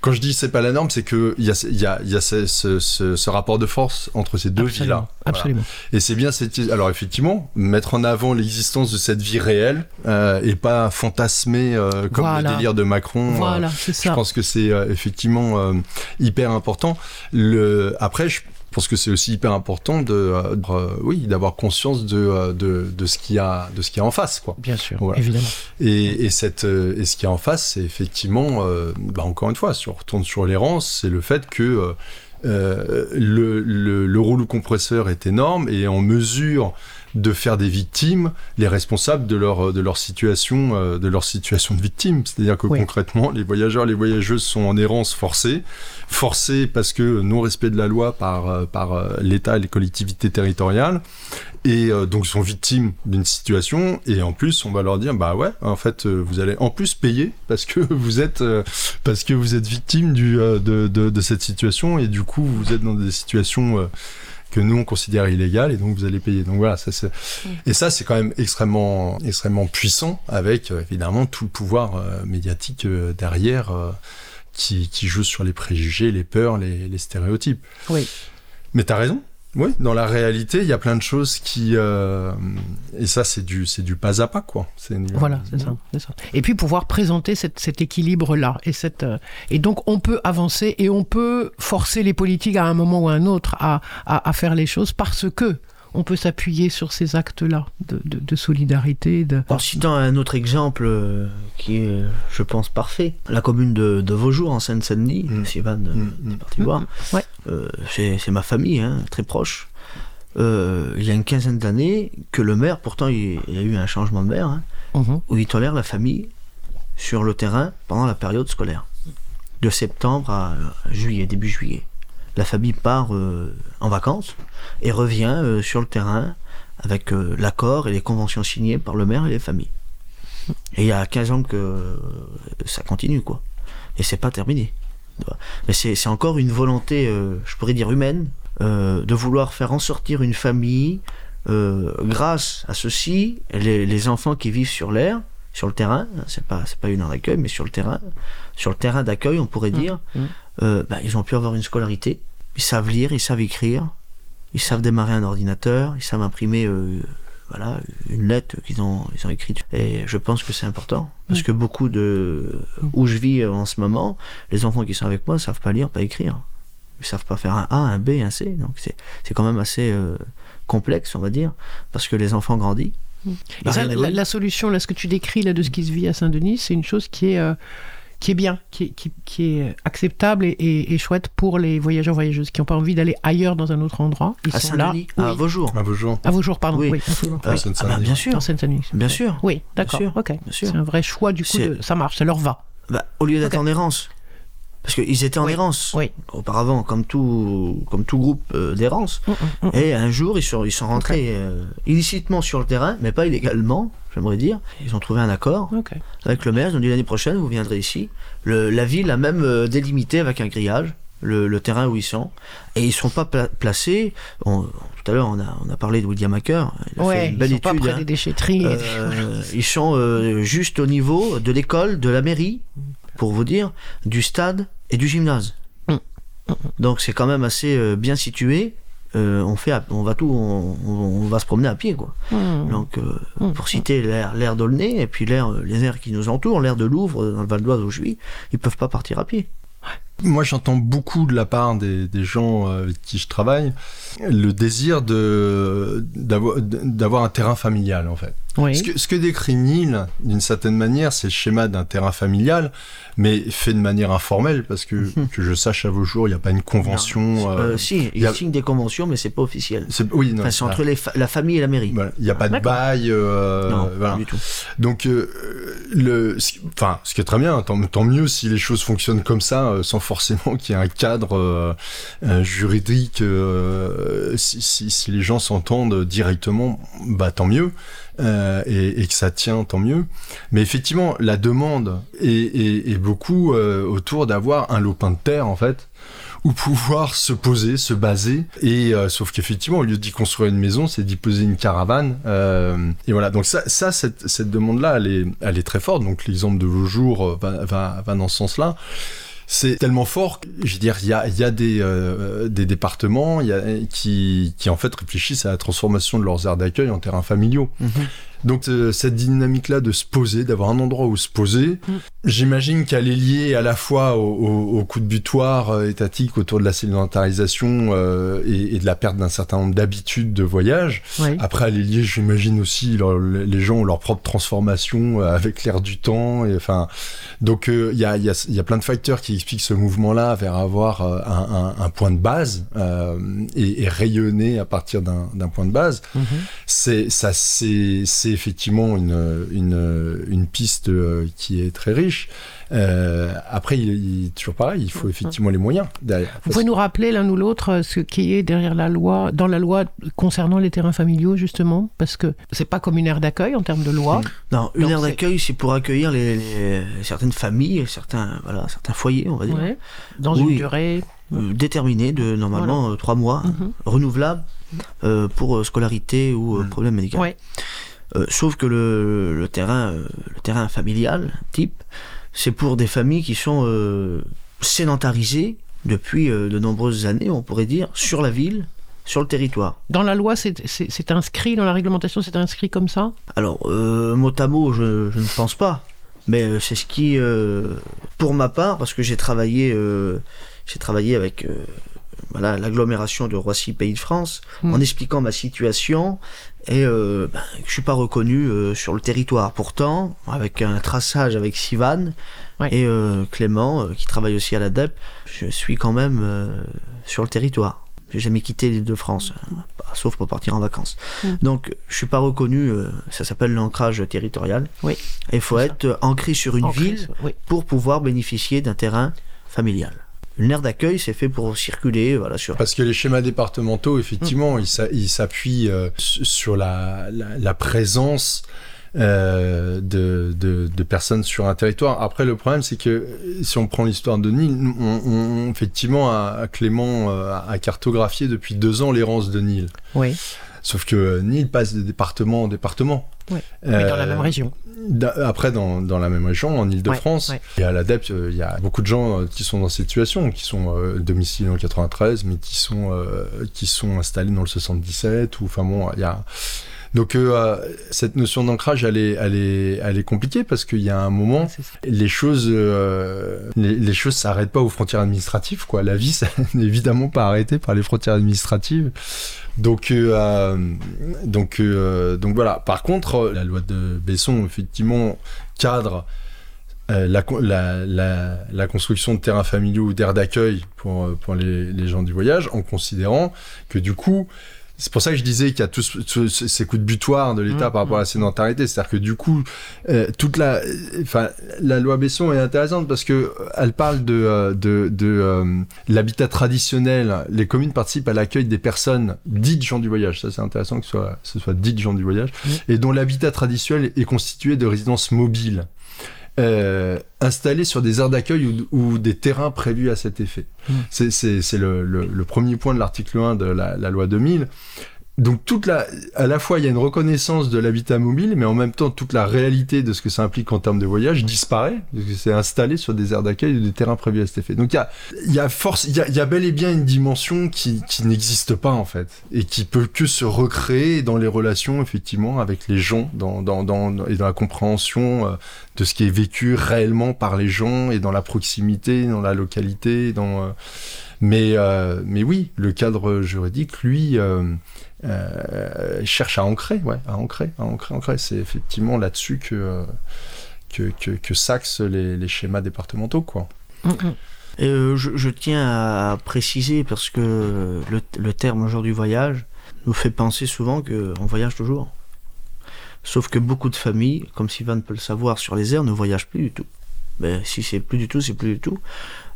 Quand je dis c'est pas la norme, c'est qu'il y a, y a, y a ce, ce, ce, ce rapport de force entre ces deux vies-là. Absolument. Voilà. Et c'est bien... Cette... Alors effectivement, mettre en avant l'existence de cette vie réelle euh, et pas fantasmer... Euh, Comme voilà. le délire de Macron, voilà, euh, c'est ça. Je pense que c'est euh, effectivement euh, hyper important. Le... Après, je pense que c'est aussi hyper important de, euh, de euh, oui, d'avoir conscience de, de, de ce qu'il y a, de ce qu'il y a en face, quoi. Bien sûr, voilà. Évidemment. Et, et, cette, euh, et ce qu'il y a en face, c'est effectivement, euh, bah, encore une fois, si on retourne sur les rangs, c'est le fait que euh, euh, le, le, le rouleau compresseur est énorme et on mesure de faire des victimes les responsables de leur de leur situation de leur situation de victime, c'est-à-dire que oui. concrètement les voyageurs les voyageuses sont en errance forcée forcée parce que non respect de la loi par par l'État et les collectivités territoriales et euh, donc sont victimes d'une situation et en plus on va leur dire bah ouais en fait vous allez en plus payer parce que vous êtes euh, parce que vous êtes victime du euh, de, de de cette situation et du coup vous êtes dans des situations euh, que nous on considère illégal et donc vous allez payer. Donc voilà, ça c'est et ça c'est quand même extrêmement extrêmement puissant avec euh, évidemment tout le pouvoir euh, médiatique euh, derrière euh, qui qui joue sur les préjugés, les peurs, les, les stéréotypes. Oui. Mais t'as raison. Oui, dans la réalité, il y a plein de choses qui euh, et ça c'est du c'est du pas à pas quoi. C'est une... Voilà, c'est ça, c'est ça. Et puis pouvoir présenter cette, cet équilibre là et cette euh, et donc on peut avancer et on peut forcer les politiques à un moment ou à un autre à à, à faire les choses parce que on peut s'appuyer sur ces actes là de, de, de solidarité. De... En citant un autre exemple euh, qui est, je pense, parfait, la commune de, de Vaujours en Seine-Saint-Denis, mmh. Sivan mmh. est parti mmh. voir. Ouais. Euh, c'est, c'est ma famille, hein, très proche. Euh, il y a une quinzaine d'années que le maire, pourtant il, il y a eu un changement de maire, hein, mmh. où il tolère la famille sur le terrain pendant la période scolaire, de septembre à juillet, début juillet. la famille part euh, en vacances et revient euh, sur le terrain avec euh, l'accord et les conventions signées par le maire et les familles. Et il y a quinze ans que euh, ça continue, quoi. Et c'est pas terminé. Mais c'est, c'est encore une volonté, euh, je pourrais dire humaine, euh, de vouloir faire en sortir une famille. Euh, grâce à ceci, les, les enfants qui vivent sur l'air, sur le terrain, c'est pas, c'est pas une aire d'accueil, mais sur le terrain, sur le terrain d'accueil, on pourrait dire, mmh. euh, bah, ils ont pu avoir une scolarité. Ils savent lire, ils savent écrire, ils savent démarrer un ordinateur, ils savent imprimer euh, voilà, une lettre qu'ils ont, ils ont écrite. Et je pense que c'est important, parce mmh. que beaucoup de où je vis en ce moment, les enfants qui sont avec moi ne savent pas lire, pas écrire. Ils ne savent pas faire un A, un B, un C. Donc c'est, c'est quand même assez euh, complexe, on va dire, parce que les enfants grandissent. Mmh. Bah, ça, la, la solution, là, ce que tu décris là, de ce qui se vit à Saint-Denis, c'est une chose qui est, euh, qui est bien, qui est, qui, qui est acceptable et, et, et chouette pour les voyageurs voyageuses qui n'ont pas envie d'aller ailleurs dans un autre endroit. Ils à sont Saint-Denis, là, oui. à Vaujours. À Vaujours. À Vaujours, pardon. Oui. Oui. Euh, oui. Ah bah, bien sûr. En Seine-Saint-Denis. Bien sûr. Oui, d'accord. Sûr. Ok. Sûr. C'est un vrai choix du coup. De... Ça marche, ça leur va. Bah, au lieu d'être okay. en errance. Parce qu'ils étaient en oui, errance oui. auparavant, comme tout, comme tout groupe euh, d'errance. Mmh, mmh, et un jour, ils sont, ils sont rentrés okay. euh, illicitement sur le terrain, mais pas illégalement, j'aimerais dire. Ils ont trouvé un accord okay. avec le maire. Ils ont dit l'année prochaine, vous viendrez ici. Le, la ville a même euh, délimité avec un grillage le, le terrain où ils sont. Et ils ne sont pas pla- placés. On, tout à l'heure, on a, on a parlé de William Acker. Il a ouais, fait une belle ils ne sont étude, pas près hein. des déchetteries. Euh, euh, ils sont euh, juste au niveau de l'école, de la mairie. Pour vous dire, du stade et du gymnase. Donc c'est quand même assez euh, bien situé. Euh, on fait, on va tout, on, on va se promener à pied, quoi. Mmh. Donc euh, mmh. pour citer l'aire, l'aire d'Aulnay et puis l'aire, les aires qui nous entourent, l'aire de Louvres dans le Val-d'Oise où je vis, ils peuvent pas partir à pied. Moi, j'entends beaucoup de la part des, des gens avec qui je travaille le désir de, d'avoir, d'avoir un terrain familial, en fait. Oui. Ce que, ce que décrit Nil, d'une certaine manière, c'est le schéma d'un terrain familial, mais fait de manière informelle, parce que, mm-hmm. que je sache, à Vaujours, il n'y a pas une convention... Euh, euh, si, il y a... ils signent des conventions, mais ce n'est pas officiel. C'est, oui, non, enfin, c'est entre les fa- la famille et la mairie. Voilà. Il n'y a pas D'accord. de bail. Euh, non, voilà. Pas du tout. Donc, euh, le, enfin, ce qui est très bien, tant, tant mieux si les choses fonctionnent comme ça, euh, sans forcément qu'il y ait un cadre euh, euh, juridique. Euh, si, si, si les gens s'entendent directement, bah, tant mieux. Euh, et, et que ça tient, tant mieux. Mais effectivement, la demande est, est, est beaucoup euh, autour d'avoir un lopin de terre, en fait, où pouvoir se poser, se baser. Et euh, sauf qu'effectivement, au lieu d'y construire une maison, c'est d'y poser une caravane. Euh, et voilà. Donc ça, ça cette, cette demande-là, elle est, elle est très forte. Donc l'exemple de Vaujours va, va, va dans ce sens-là. C'est tellement fort, je veux dire, il y a, y a des, euh, des départements y a, qui, qui en fait réfléchissent à la transformation de leurs aires d'accueil en terrains familiaux. Mmh. Donc euh, cette dynamique-là de se poser, d'avoir un endroit où se poser, mmh. j'imagine qu'elle est liée à la fois au, au, au coup de butoir euh, étatique autour de la sédentarisation euh, et, et de la perte d'un certain nombre d'habitudes de voyage. Oui. Après, elle est liée, j'imagine aussi, leur, les gens ont leur propre transformation euh, avec l'air du temps. Et, enfin, donc il euh, y, a, y, a, y a plein de facteurs qui expliquent ce mouvement-là vers avoir euh, un, un, un point de base euh, et, et rayonner à partir d'un, d'un point de base. Mmh. C'est, ça, c'est, c'est effectivement une, une, une piste qui est très riche. Euh, après, il, il, toujours pareil, il faut effectivement les moyens derrière. Vous pouvez nous rappeler l'un ou l'autre ce qui est derrière la loi, dans la loi concernant les terrains familiaux, justement, parce que c'est pas comme une aire d'accueil en termes de loi. Non, une aire d'accueil, c'est pour accueillir les, les, certaines familles, certains, voilà, certains foyers, on va dire. Ouais. Dans oui. une durée euh, déterminée de normalement voilà. trois mois, mm-hmm. renouvelable euh, pour scolarité ou mm. problème médical. Ouais. Euh, sauf que le, le, terrain, euh, le terrain familial, type, c'est pour des familles qui sont euh, sédentarisées depuis euh, de nombreuses années, on pourrait dire, sur la ville, sur le territoire. Dans la loi, c'est, c'est, c'est inscrit, dans la réglementation, c'est inscrit comme ça ? Alors, euh, mot à mot, je, je ne pense pas. Mais c'est ce qui, euh, pour ma part, parce que j'ai travaillé, euh, j'ai travaillé avec... Euh, Voilà, l'agglomération de Roissy Pays de France, mmh. en expliquant ma situation et euh, ben, je suis pas reconnu euh, sur le territoire. Pourtant, avec un traçage avec Sivan ouais. et euh, Clément, euh, qui travaille aussi à l'A D E P, je suis quand même euh, sur le territoire. J'ai jamais quitté l'Île-de-France, hein, sauf pour partir en vacances. Mmh. Donc, je suis pas reconnu. Euh, ça s'appelle l'ancrage territorial. Oui. Et il faut être ça. ancré sur une ancré, ville oui. pour pouvoir bénéficier d'un terrain familial. une aire d'accueil, c'est fait pour circuler. Voilà, sur... Parce que les schémas départementaux, effectivement, mmh. ils, s'a- ils s'appuient euh, sur la, la, la présence euh, de, de, de personnes sur un territoire. Après, le problème, c'est que si on prend l'histoire de Nil, on, on, effectivement, à, à Clément euh, a cartographié depuis deux ans l'errance de Nil. Oui. Sauf que euh, Nil passe de département en département. Oui, euh, mais dans la même région. Après, dans, dans la même région, en Ile-de-France. Ouais, ouais. Et à l'A D E P, il y a beaucoup de gens qui sont dans cette situation, qui sont euh, domiciliés en quatre-vingt-treize, mais qui sont, euh, qui sont installés dans le soixante-dix-sept. Ou, enfin bon, il y a... Donc, euh, cette notion d'ancrage, elle est, elle est, elle est compliquée parce qu'il y a un moment, les choses, euh, les, les choses s'arrêtent pas aux frontières administratives, quoi. La vie, ça n'est évidemment pas arrêtée par les frontières administratives. Donc, euh, donc, euh, donc voilà. Par contre, la loi de Besson, effectivement, cadre euh, la, la, la, la construction de terrains familiaux ou d'aires d'accueil pour, pour les, les gens du voyage, en considérant que du coup, c'est pour ça que je disais qu'il y a tous ce, ce, ces coups de butoir de l'État mmh, par rapport mmh. à la sédentarité. C'est-à-dire que du coup, euh, toute la, enfin, la loi Besson est intéressante parce que elle parle de, de, de euh, l'habitat traditionnel. Les communes participent à l'accueil des personnes dites gens du voyage. Ça, c'est intéressant que ce soit, ce soit dites gens du voyage mmh. et dont l'habitat traditionnel est constitué de résidences mobiles euh, installées sur des aires d'accueil ou, ou des terrains prévus à cet effet. Mmh. C'est, c'est, c'est le, le, le premier point de l'article un de la, la loi deux mille. Donc, toute la, à la fois, il y a une reconnaissance de l'habitat mobile, mais en même temps, toute la réalité de ce que ça implique en termes de voyage disparaît, parce que c'est installé sur des aires d'accueil ou des terrains prévus à cet effet. Donc, il y a, il y a force, il y a, il y a bel et bien une dimension qui, qui n'existe pas, en fait, et qui peut que se recréer dans les relations, effectivement, avec les gens, dans, dans, dans, et dans la compréhension de ce qui est vécu réellement par les gens, et dans la proximité, dans la localité, dans, mais, euh, mais oui, le cadre juridique, lui, euh, Euh, cherche à ancrer, ouais, à ancrer, à ancrer, ancrer. C'est effectivement là-dessus que que que, que s'axent les, les schémas départementaux, quoi. Et euh, je, je tiens à préciser parce que le, le terme jour du voyage nous fait penser souvent que on voyage toujours. Sauf que beaucoup de familles, comme Sivan peut le savoir, sur les airs ne voyagent plus du tout. Mais si c'est plus du tout, c'est plus du tout.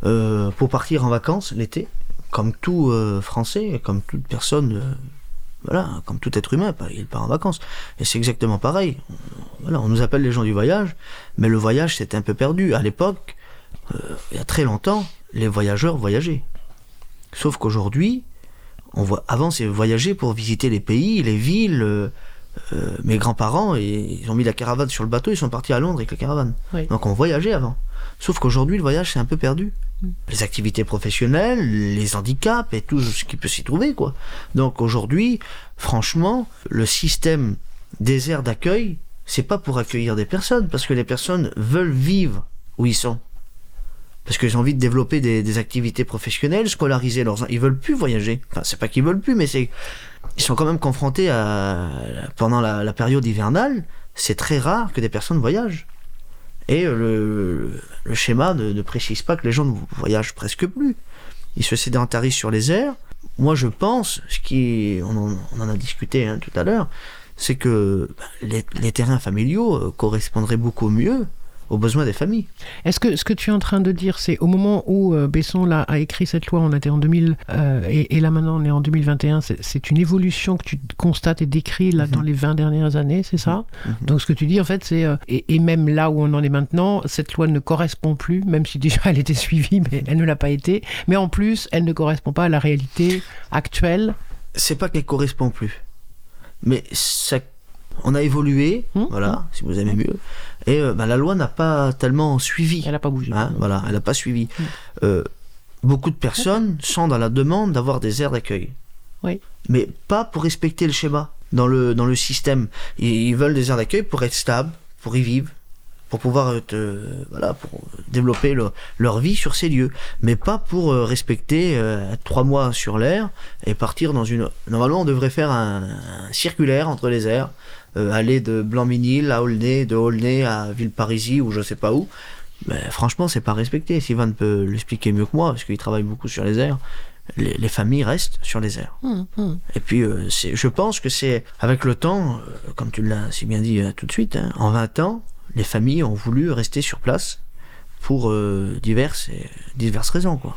Euh, pour partir en vacances l'été, comme tout euh, Français, comme toute personne. Euh, Voilà, comme tout être humain, il part en vacances. Et c'est exactement pareil. Voilà, on nous appelle les gens du voyage, mais le voyage, c'était un peu perdu. À l'époque, euh, il y a très longtemps, les voyageurs voyageaient. Sauf qu'aujourd'hui, on voit, avant, c'est voyager pour visiter les pays, les villes. Euh, euh, mes grands-parents, et, ils ont mis la caravane sur le bateau, ils sont partis à Londres avec la caravane. Oui. Donc on voyageait avant. Sauf qu'aujourd'hui, le voyage, c'est un peu perdu. Les activités professionnelles, les handicaps et tout ce qui peut s'y trouver, quoi. Donc aujourd'hui, franchement, le système des aires d'accueil, c'est pas pour accueillir des personnes, parce que les personnes veulent vivre où ils sont. Parce qu'ils ont envie de développer des, des activités professionnelles, scolariser leurs... Ils veulent plus voyager. Enfin, c'est pas qu'ils veulent plus, mais c'est... Ils sont quand même confrontés à... Pendant la, la période hivernale, c'est très rare que des personnes voyagent. Et le, le, le schéma ne, ne précise pas que les gens ne voyagent presque plus. Ils se sédentarisent sur les aires. Moi, je pense, ce qui, on en, on en a discuté hein, tout à l'heure, c'est que ben, les, les terrains familiaux correspondraient beaucoup mieux aux besoins des familles. Est-ce que ce que tu es en train de dire, c'est au moment où euh, Besson là, a écrit cette loi, on était en deux mille, euh, et, et là maintenant on est en deux mille vingt et un, c'est, c'est une évolution que tu constates et décris là, mm-hmm. dans les vingt dernières années, c'est ça ? Mm-hmm. Donc ce que tu dis en fait, c'est, euh, et, et même là où on en est maintenant, cette loi ne correspond plus, même si déjà elle était suivie, mais elle ne l'a pas été, mais en plus, elle ne correspond pas à la réalité actuelle. C'est pas qu'elle correspond plus, mais ça on a évolué, mmh. voilà, si vous aimez mieux. Et euh, bah, la loi n'a pas tellement suivi. Elle n'a pas bougé. Hein, voilà, elle n'a pas suivi. Mmh. Euh, beaucoup de personnes mmh. sont dans la demande d'avoir des aires d'accueil. Oui. Mais pas pour respecter le schéma dans le, dans le système. Ils, ils veulent des aires d'accueil pour être stables, pour y vivre, pour pouvoir être, euh, voilà, pour développer le, leur vie sur ces lieux. Mais pas pour euh, respecter euh, trois mois sur l'air et partir dans une... Normalement, on devrait faire un, un circulaire entre les aires. Euh, aller de Blanc-Mesnil à Aulnay, de Aulnay à Villeparisis ou je sais pas où, ben, franchement c'est pas respecté. Sivan peut l'expliquer mieux que moi parce qu'il travaille beaucoup sur les aires. Les, les familles restent sur les aires. Mmh, mmh. Et puis euh, c'est, je pense que c'est avec le temps, euh, comme tu l'as si bien dit euh, tout de suite, hein, en vingt ans, les familles ont voulu rester sur place pour euh, diverses, et, diverses raisons, quoi.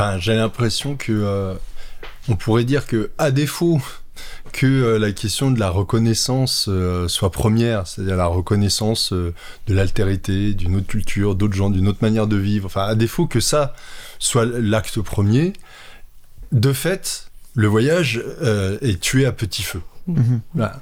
Enfin, j'ai l'impression que euh, on pourrait dire que, à défaut que euh, la question de la reconnaissance euh, soit première, c'est-à-dire la reconnaissance euh, de l'altérité, d'une autre culture, d'autres gens, d'une autre manière de vivre, enfin, à défaut que ça soit l'acte premier, de fait, le voyage euh, est tué à petit feu. Mmh. Voilà.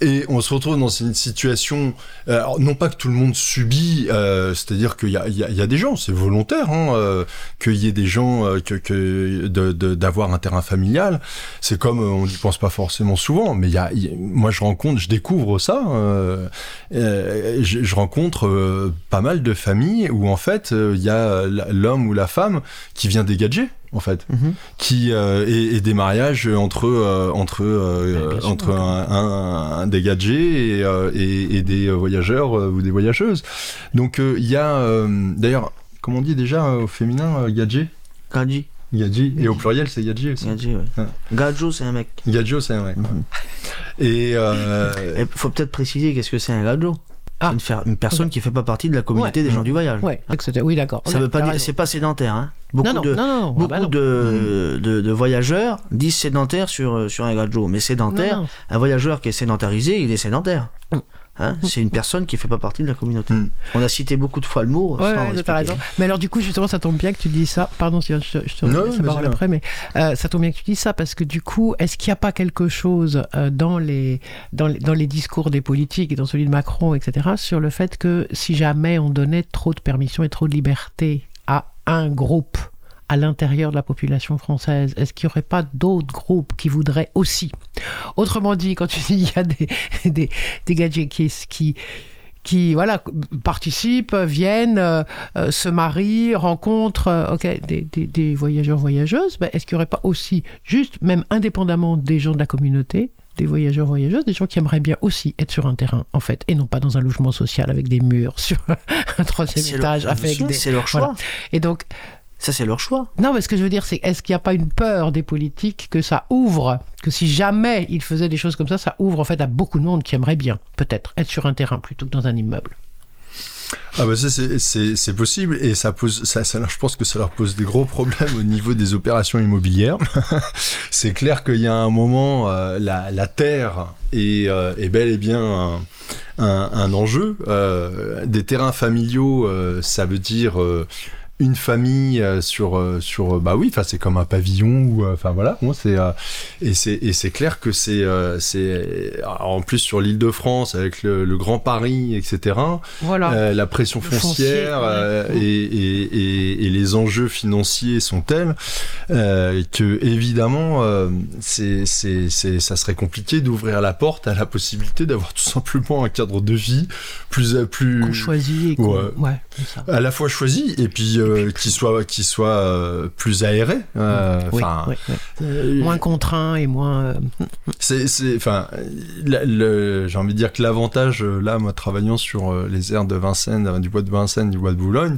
Et on se retrouve dans une situation, alors non pas que tout le monde subit, euh, c'est-à-dire qu'il y a, il y a, il y a des gens, c'est volontaire, hein, euh, qu'il y ait des gens euh, que, que de, de, d'avoir un terrain familial, c'est comme euh, on n'y pense pas forcément souvent, mais il y a, il y a, moi je rencontre, je découvre ça, euh, euh, je, je rencontre euh, pas mal de familles où en fait euh, il y a l'homme ou la femme qui vient dégager. En fait, mm-hmm. qui euh, et, et des mariages entre euh, entre euh, ouais, entre un, un, un des gadjés et, euh, et, et des voyageurs euh, ou des voyageuses. Donc il euh, y a euh, d'ailleurs, comment on dit déjà euh, au féminin, euh, gadjé, gadji, gadji, et au pluriel c'est gadji aussi. Gadji, ouais. Ah. Gadjo, c'est un mec. Gadjo, c'est un mec. Mm-hmm. Et euh... il faut peut-être préciser qu'est-ce que c'est un gadjo. Ah, une, fer- une personne okay. qui ne fait pas partie de la communauté ouais. des gens du voyage. Ouais. Oui, d'accord. Ça veut pas dire, c'est pas sédentaire. Hein. Beaucoup non, non, de, non, non, beaucoup ah bah non. de, de, de voyageurs disent sédentaire sur, sur un gadjo. Mais sédentaire, non, non. un voyageur qui est sédentarisé, il est sédentaire. Mm. Hein, c'est une personne qui ne fait pas partie de la communauté. Mm. On a cité beaucoup de fois le mot. Ouais, ouais, t'as raison. Mais alors, du coup, justement, ça tombe bien que tu dis ça. Pardon si je, je te remets la parole après, mais euh, ça tombe bien que tu dis ça parce que, du coup, est-ce qu'il n'y a pas quelque chose euh, dans, les, dans, les, dans les discours des politiques et dans celui de Macron, et cetera, sur le fait que si jamais on donnait trop de permissions et trop de liberté à un groupe à l'intérieur de la population française, est-ce qu'il n'y aurait pas d'autres groupes qui voudraient aussi ? Autrement dit, quand tu dis qu'il y a des, des, des gadgets qui, qui, qui voilà, participent, viennent, euh, se marient, rencontrent euh, okay, des, des, des voyageurs, voyageuses, ben est-ce qu'il n'y aurait pas aussi, juste, même indépendamment des gens de la communauté, des voyageurs, voyageuses, des gens qui aimeraient bien aussi être sur un terrain, en fait, et non pas dans un logement social avec des murs, sur un troisième c'est étage. Leur, avec des, c'est leur choix. Voilà. Et donc, ça, c'est leur choix. Non, mais ce que je veux dire, c'est est-ce qu'il n'y a pas une peur des politiques que ça ouvre, que si jamais ils faisaient des choses comme ça, ça ouvre en fait à beaucoup de monde qui aimerait bien, peut-être, être sur un terrain plutôt que dans un immeuble. Ah bah ça c'est, c'est, c'est possible et ça pose ça, ça je pense que ça leur pose des gros problèmes au niveau des opérations immobilières. C'est clair qu'il y a un moment euh, la, la terre est, euh, est bel et bien un, un, un enjeu. Euh, des terrains familiaux, euh, ça veut dire euh, une famille sur sur bah oui enfin c'est comme un pavillon ou enfin voilà bon, c'est et c'est et c'est clair que c'est c'est en plus sur l'Île-de-France avec le, le Grand Paris etc voilà. euh, la pression foncière foncier, euh, ouais. et, et et et les enjeux financiers sont tels euh, que évidemment euh, c'est c'est c'est ça serait compliqué d'ouvrir la porte à la possibilité d'avoir tout simplement un cadre de vie plus à plus qu'on choisit et qu'on, ouais, ouais ça. À la fois choisi et puis euh, qui soit qui soit euh, plus aéré euh, oui, oui, oui. Euh, moins contraint et moins euh... c'est c'est enfin j'ai envie de dire que l'avantage là moi travaillant sur les aires de Vincennes du bois de Vincennes du bois de Boulogne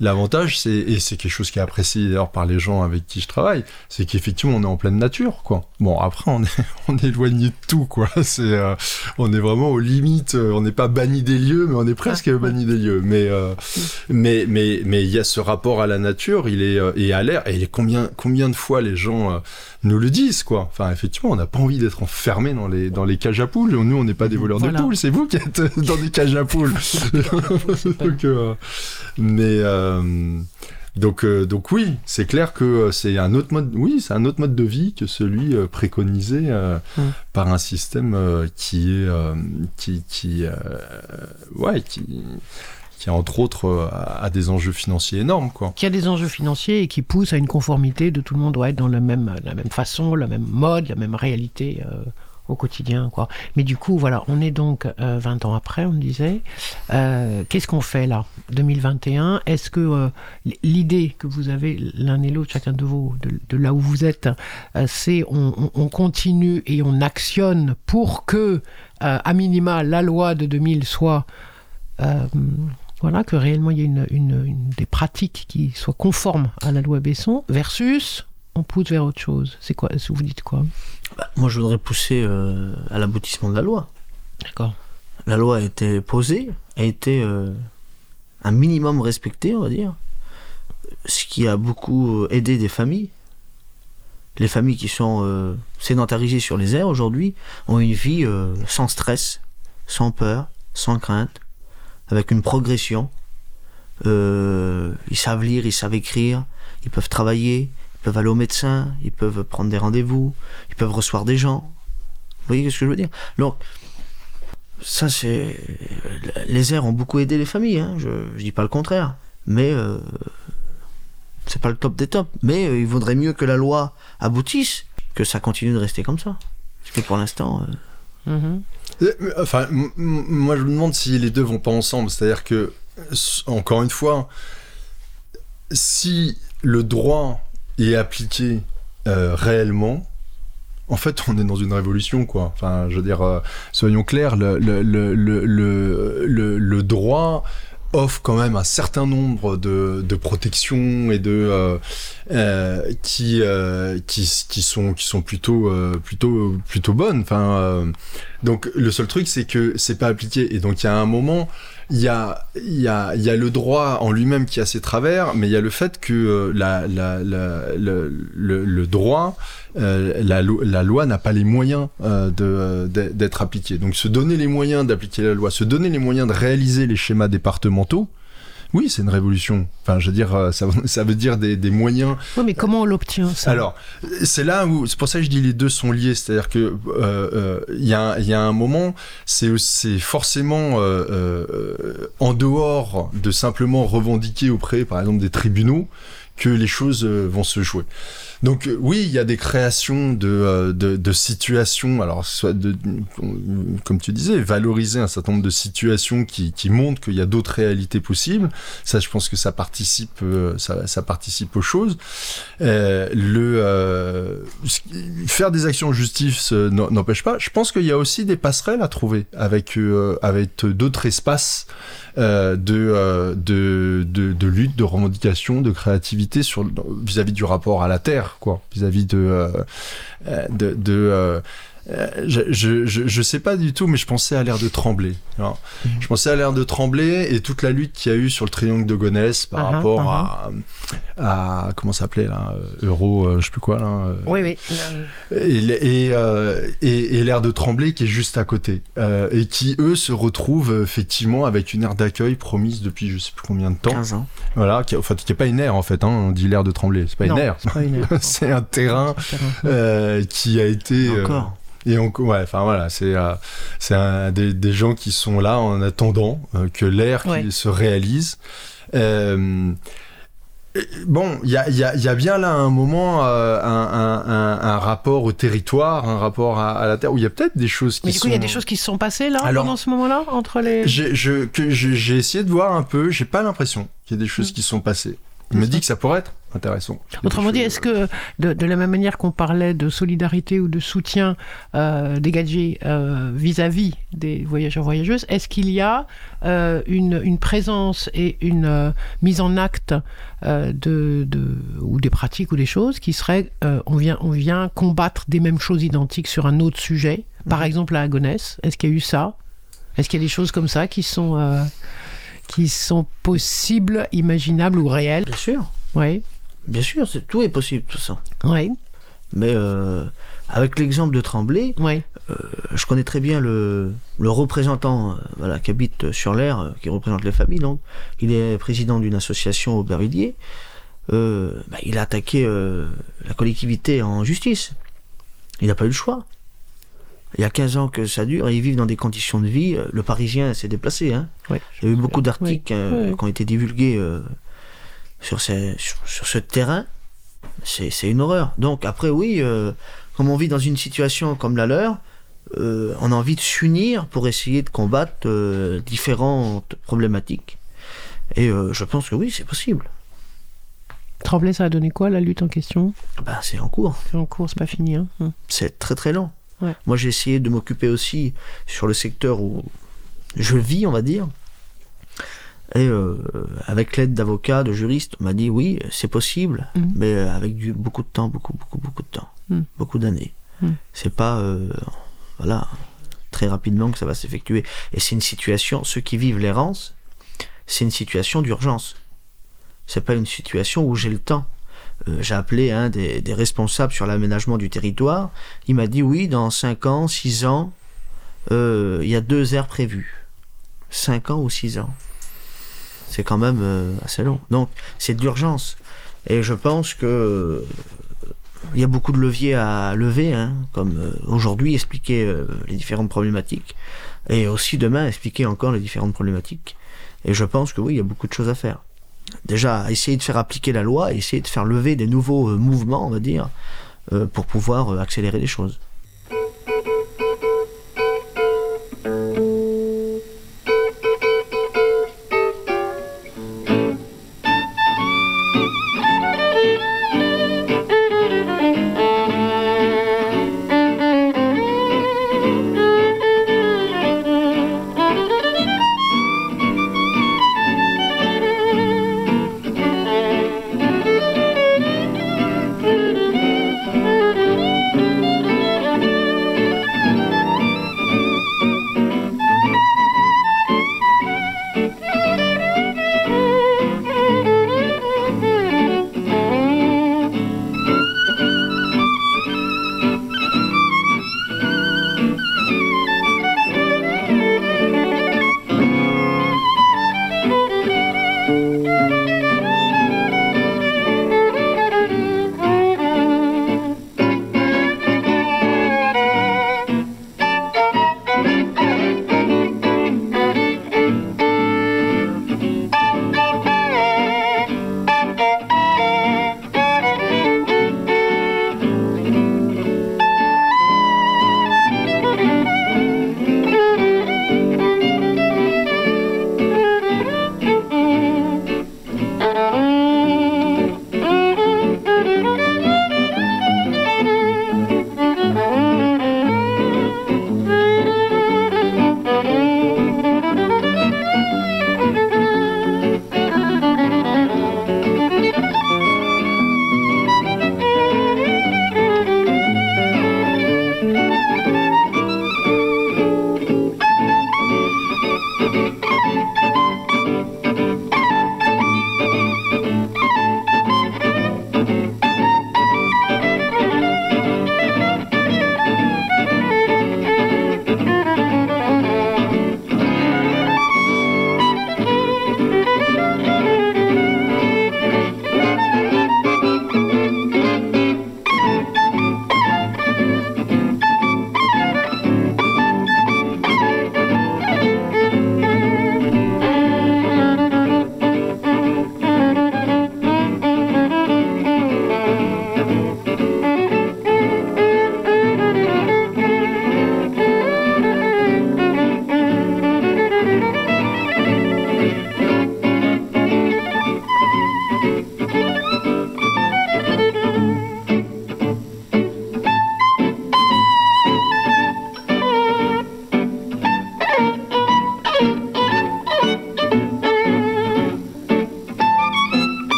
l'avantage c'est et c'est quelque chose qui est apprécié d'ailleurs par les gens avec qui je travaille c'est qu'effectivement on est en pleine nature quoi bon après on est on est éloigné de tout quoi c'est euh, on est vraiment aux limites on n'est pas banni des lieux mais on est presque ah, banni ouais. des lieux mais euh, mais mais mais il y a ce rapport à la nature il est euh, et à l'air et combien combien de fois les gens euh, nous le disent quoi enfin effectivement on n'a pas envie d'être enfermé dans les dans les cages à poules nous on n'est pas des voleurs voilà. de poules c'est vous qui êtes dans des cages à poules donc euh, mais euh, donc, euh, donc oui, c'est clair que c'est un autre mode. Oui, c'est un autre mode de vie que celui euh, préconisé euh, mmh. par un système euh, qui est euh, qui qui euh, ouais qui qui entre autres euh, a des enjeux financiers énormes quoi. Qui a des enjeux financiers et qui pousse à une conformité de tout le monde doit être dans la même la même façon, la même mode, la même réalité. Euh... au quotidien quoi. Mais du coup voilà, on est donc euh, vingt ans après, on disait euh, qu'est-ce qu'on fait là deux mille vingt et un, est-ce que euh, l'idée que vous avez l'un et l'autre chacun de vous, de, de là où vous êtes euh, c'est on, on continue et on actionne pour que euh, à minima la loi de deux mille soit euh, voilà, que réellement il y ait une, une, une, des pratiques qui soient conformes à la loi Besson versus on pousse vers autre chose. C'est quoi ? Vous dites quoi ? Bah, moi, je voudrais pousser euh, à l'aboutissement de la loi. D'accord. La loi a été posée, a été euh, un minimum respectée, on va dire. ce qui a beaucoup aidé des familles. Les familles qui sont euh, sédentarisées sur les aires aujourd'hui ont une vie euh, sans stress, sans peur, sans crainte, avec une progression. Euh, ils savent lire, ils savent écrire, ils peuvent travailler, ils peuvent aller au médecin, ils peuvent prendre des rendez-vous, ils peuvent recevoir des gens. Vous voyez ce que je veux dire ? Donc, ça c'est... Les aires ont beaucoup aidé les familles, hein. Je ne dis pas le contraire, mais... Euh... c'est pas le top des tops, mais euh, il vaudrait mieux que la loi aboutisse que ça continue de rester comme ça. Parce que pour l'instant... Euh... Mm-hmm. Et, mais, enfin, m- m- moi je me demande si les deux vont pas ensemble. C'est-à-dire que, encore une fois, si le droit est appliqué euh, réellement, en fait, on est dans une révolution, quoi. Enfin, je veux dire, euh, soyons clairs, le, le, le, le, le, le droit... offre quand même un certain nombre de, de protections et de euh, euh, qui, euh, qui qui sont qui sont plutôt euh, plutôt plutôt bonnes. Enfin, euh, donc le seul truc c'est que c'est pas appliqué et donc il y a un moment il y a il y a il y a le droit en lui-même qui a ses travers, mais il y a le fait que euh, la, la, la le le, le droit Euh, la, lo- la loi n'a pas les moyens euh, de, de, d'être appliquée. Donc se donner les moyens d'appliquer la loi, se donner les moyens de réaliser les schémas départementaux, oui, c'est une révolution. Enfin, je veux dire, ça, ça veut dire des, des moyens... Oui, mais comment on l'obtient, ça ? Alors, c'est là où... C'est pour ça que je dis les deux sont liés. C'est-à-dire que il euh, euh, y, a, y a un moment, c'est, c'est forcément euh, euh, en dehors de simplement revendiquer auprès, par exemple, des tribunaux, que les choses vont se jouer. Donc oui, il y a des créations de, de, de situations, alors soit de, comme tu disais, valoriser un certain nombre de situations qui, qui montrent qu'il y a d'autres réalités possibles. Ça, je pense que ça participe, ça, ça participe aux choses. Euh, le, euh, faire des actions en justice n'empêche pas. Je pense qu'il y a aussi des passerelles à trouver avec, euh, avec d'autres espaces euh, de, euh, de, de, de lutte, de revendication, de créativité. Sur, vis-à-vis du rapport à la terre, quoi, vis-à-vis de euh, de, de euh, je, je je sais pas du tout, mais je pensais à l'aire de Tremblay. Alors, mmh. Je pensais à l'aire de Tremblay et toute la lutte qu'il y a eu sur le Triangle de Gonesse par uh-huh, rapport uh-huh. à à comment ça s'appelait là, euro, euh, je sais plus quoi là. Oui oui. Et et, euh, et et l'aire de Tremblay qui est juste à côté euh, et qui eux se retrouvent effectivement avec une aire d'accueil promise depuis je sais plus combien de temps. quinze ans. Voilà, qui, enfin, qui est pas une aire en fait. Hein, on dit l'aire de Tremblay, c'est pas non, une aire. C'est, pas une aire. c'est un terrain euh, qui a été. Encore. Euh, Et on, ouais, enfin voilà, c'est euh, c'est un, des, des gens qui sont là en attendant euh, que l'air ouais. qui se réalise. Euh, bon, il y a, y a, y a bien là un moment euh, un, un, un, un rapport au territoire, un rapport à, à la terre où il y a peut-être des choses qui. Mais du coup, il sont... y a des choses qui se sont passées là alors, pendant ce moment-là entre les. J'ai, je, que j'ai, j'ai essayé de voir un peu. J'ai pas l'impression qu'il y a des choses mmh. qui sont passées. Je me dis que ça pourrait être intéressant. Autrement dit, est-ce que, de, de la même manière qu'on parlait de solidarité ou de soutien euh, dégagé euh, vis-à-vis des voyageurs-voyageuses, est-ce qu'il y a euh, une, une présence et une euh, mise en acte euh, de, de, ou des pratiques ou des choses qui seraient, euh, on, vient, on vient combattre des mêmes choses identiques sur un autre sujet, mmh. par exemple à Gonesse, est-ce qu'il y a eu ça ? Est-ce qu'il y a des choses comme ça qui sont... Euh, qui sont possibles, imaginables ou réels. Bien sûr. Oui. Bien sûr, c'est, tout est possible, tout ça. Oui. Mais euh, avec l'exemple de Tremblay, oui. euh, je connais très bien le, le représentant euh, voilà, qui habite sur l'aire, euh, qui représente les familles. Donc, il est président d'une association au Bervillier. Euh, bah, il a attaqué euh, la collectivité en justice. Il n'a pas eu le choix. Il y a quinze ans que ça dure, et ils vivent dans des conditions de vie. Le Parisien s'est déplacé. Hein. Oui, il y a eu beaucoup d'articles oui, euh, oui. qui ont été divulgués euh, sur, ces, sur, sur ce terrain. C'est, c'est une horreur. Donc après, oui, euh, comme on vit dans une situation comme la leur, euh, on a envie de s'unir pour essayer de combattre euh, différentes problématiques. Et euh, je pense que oui, c'est possible. Tremblay, ça a donné quoi, la lutte en question ? Ben, c'est en cours. C'est en cours, c'est pas fini. Hein. C'est très très lent. Ouais. Moi, j'ai essayé de m'occuper aussi sur le secteur où je vis, on va dire. Et euh, avec l'aide d'avocats, de juristes, on m'a dit oui, c'est possible, mmh. mais avec du, beaucoup de temps, beaucoup, beaucoup, beaucoup de temps, mmh. beaucoup d'années. Mmh. C'est pas, euh, voilà, très rapidement que ça va s'effectuer. Et c'est une situation, ceux qui vivent l'errance, c'est une situation d'urgence. C'est pas une situation où j'ai le temps. Euh, j'ai appelé un des, des responsables sur l'aménagement du territoire. Il m'a dit oui, dans cinq ans, six ans, euh, il y a deux aires prévues. cinq ans ou six ans. C'est quand même euh, assez long. Donc, c'est de l'urgence. Et je pense que il euh, y a beaucoup de leviers à lever, hein, comme euh, aujourd'hui expliquer euh, les différentes problématiques, et aussi demain expliquer encore les différentes problématiques. Et je pense que oui, il y a beaucoup de choses à faire. Déjà, essayer de faire appliquer la loi, essayer de faire lever des nouveaux euh, mouvements, on va dire, euh, pour pouvoir euh, accélérer les choses.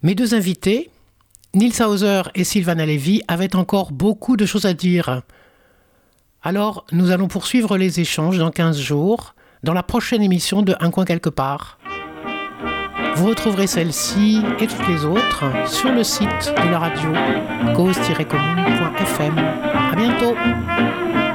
Mes deux invités, Nil Sauser et Sivan Halevy, avaient encore beaucoup de choses à dire. Alors, nous allons poursuivre les échanges dans quinze jours, dans la prochaine émission de Un coin quelque part. Vous retrouverez celle-ci et toutes les autres sur le site de la radio cause tiret commune point f m. À bientôt.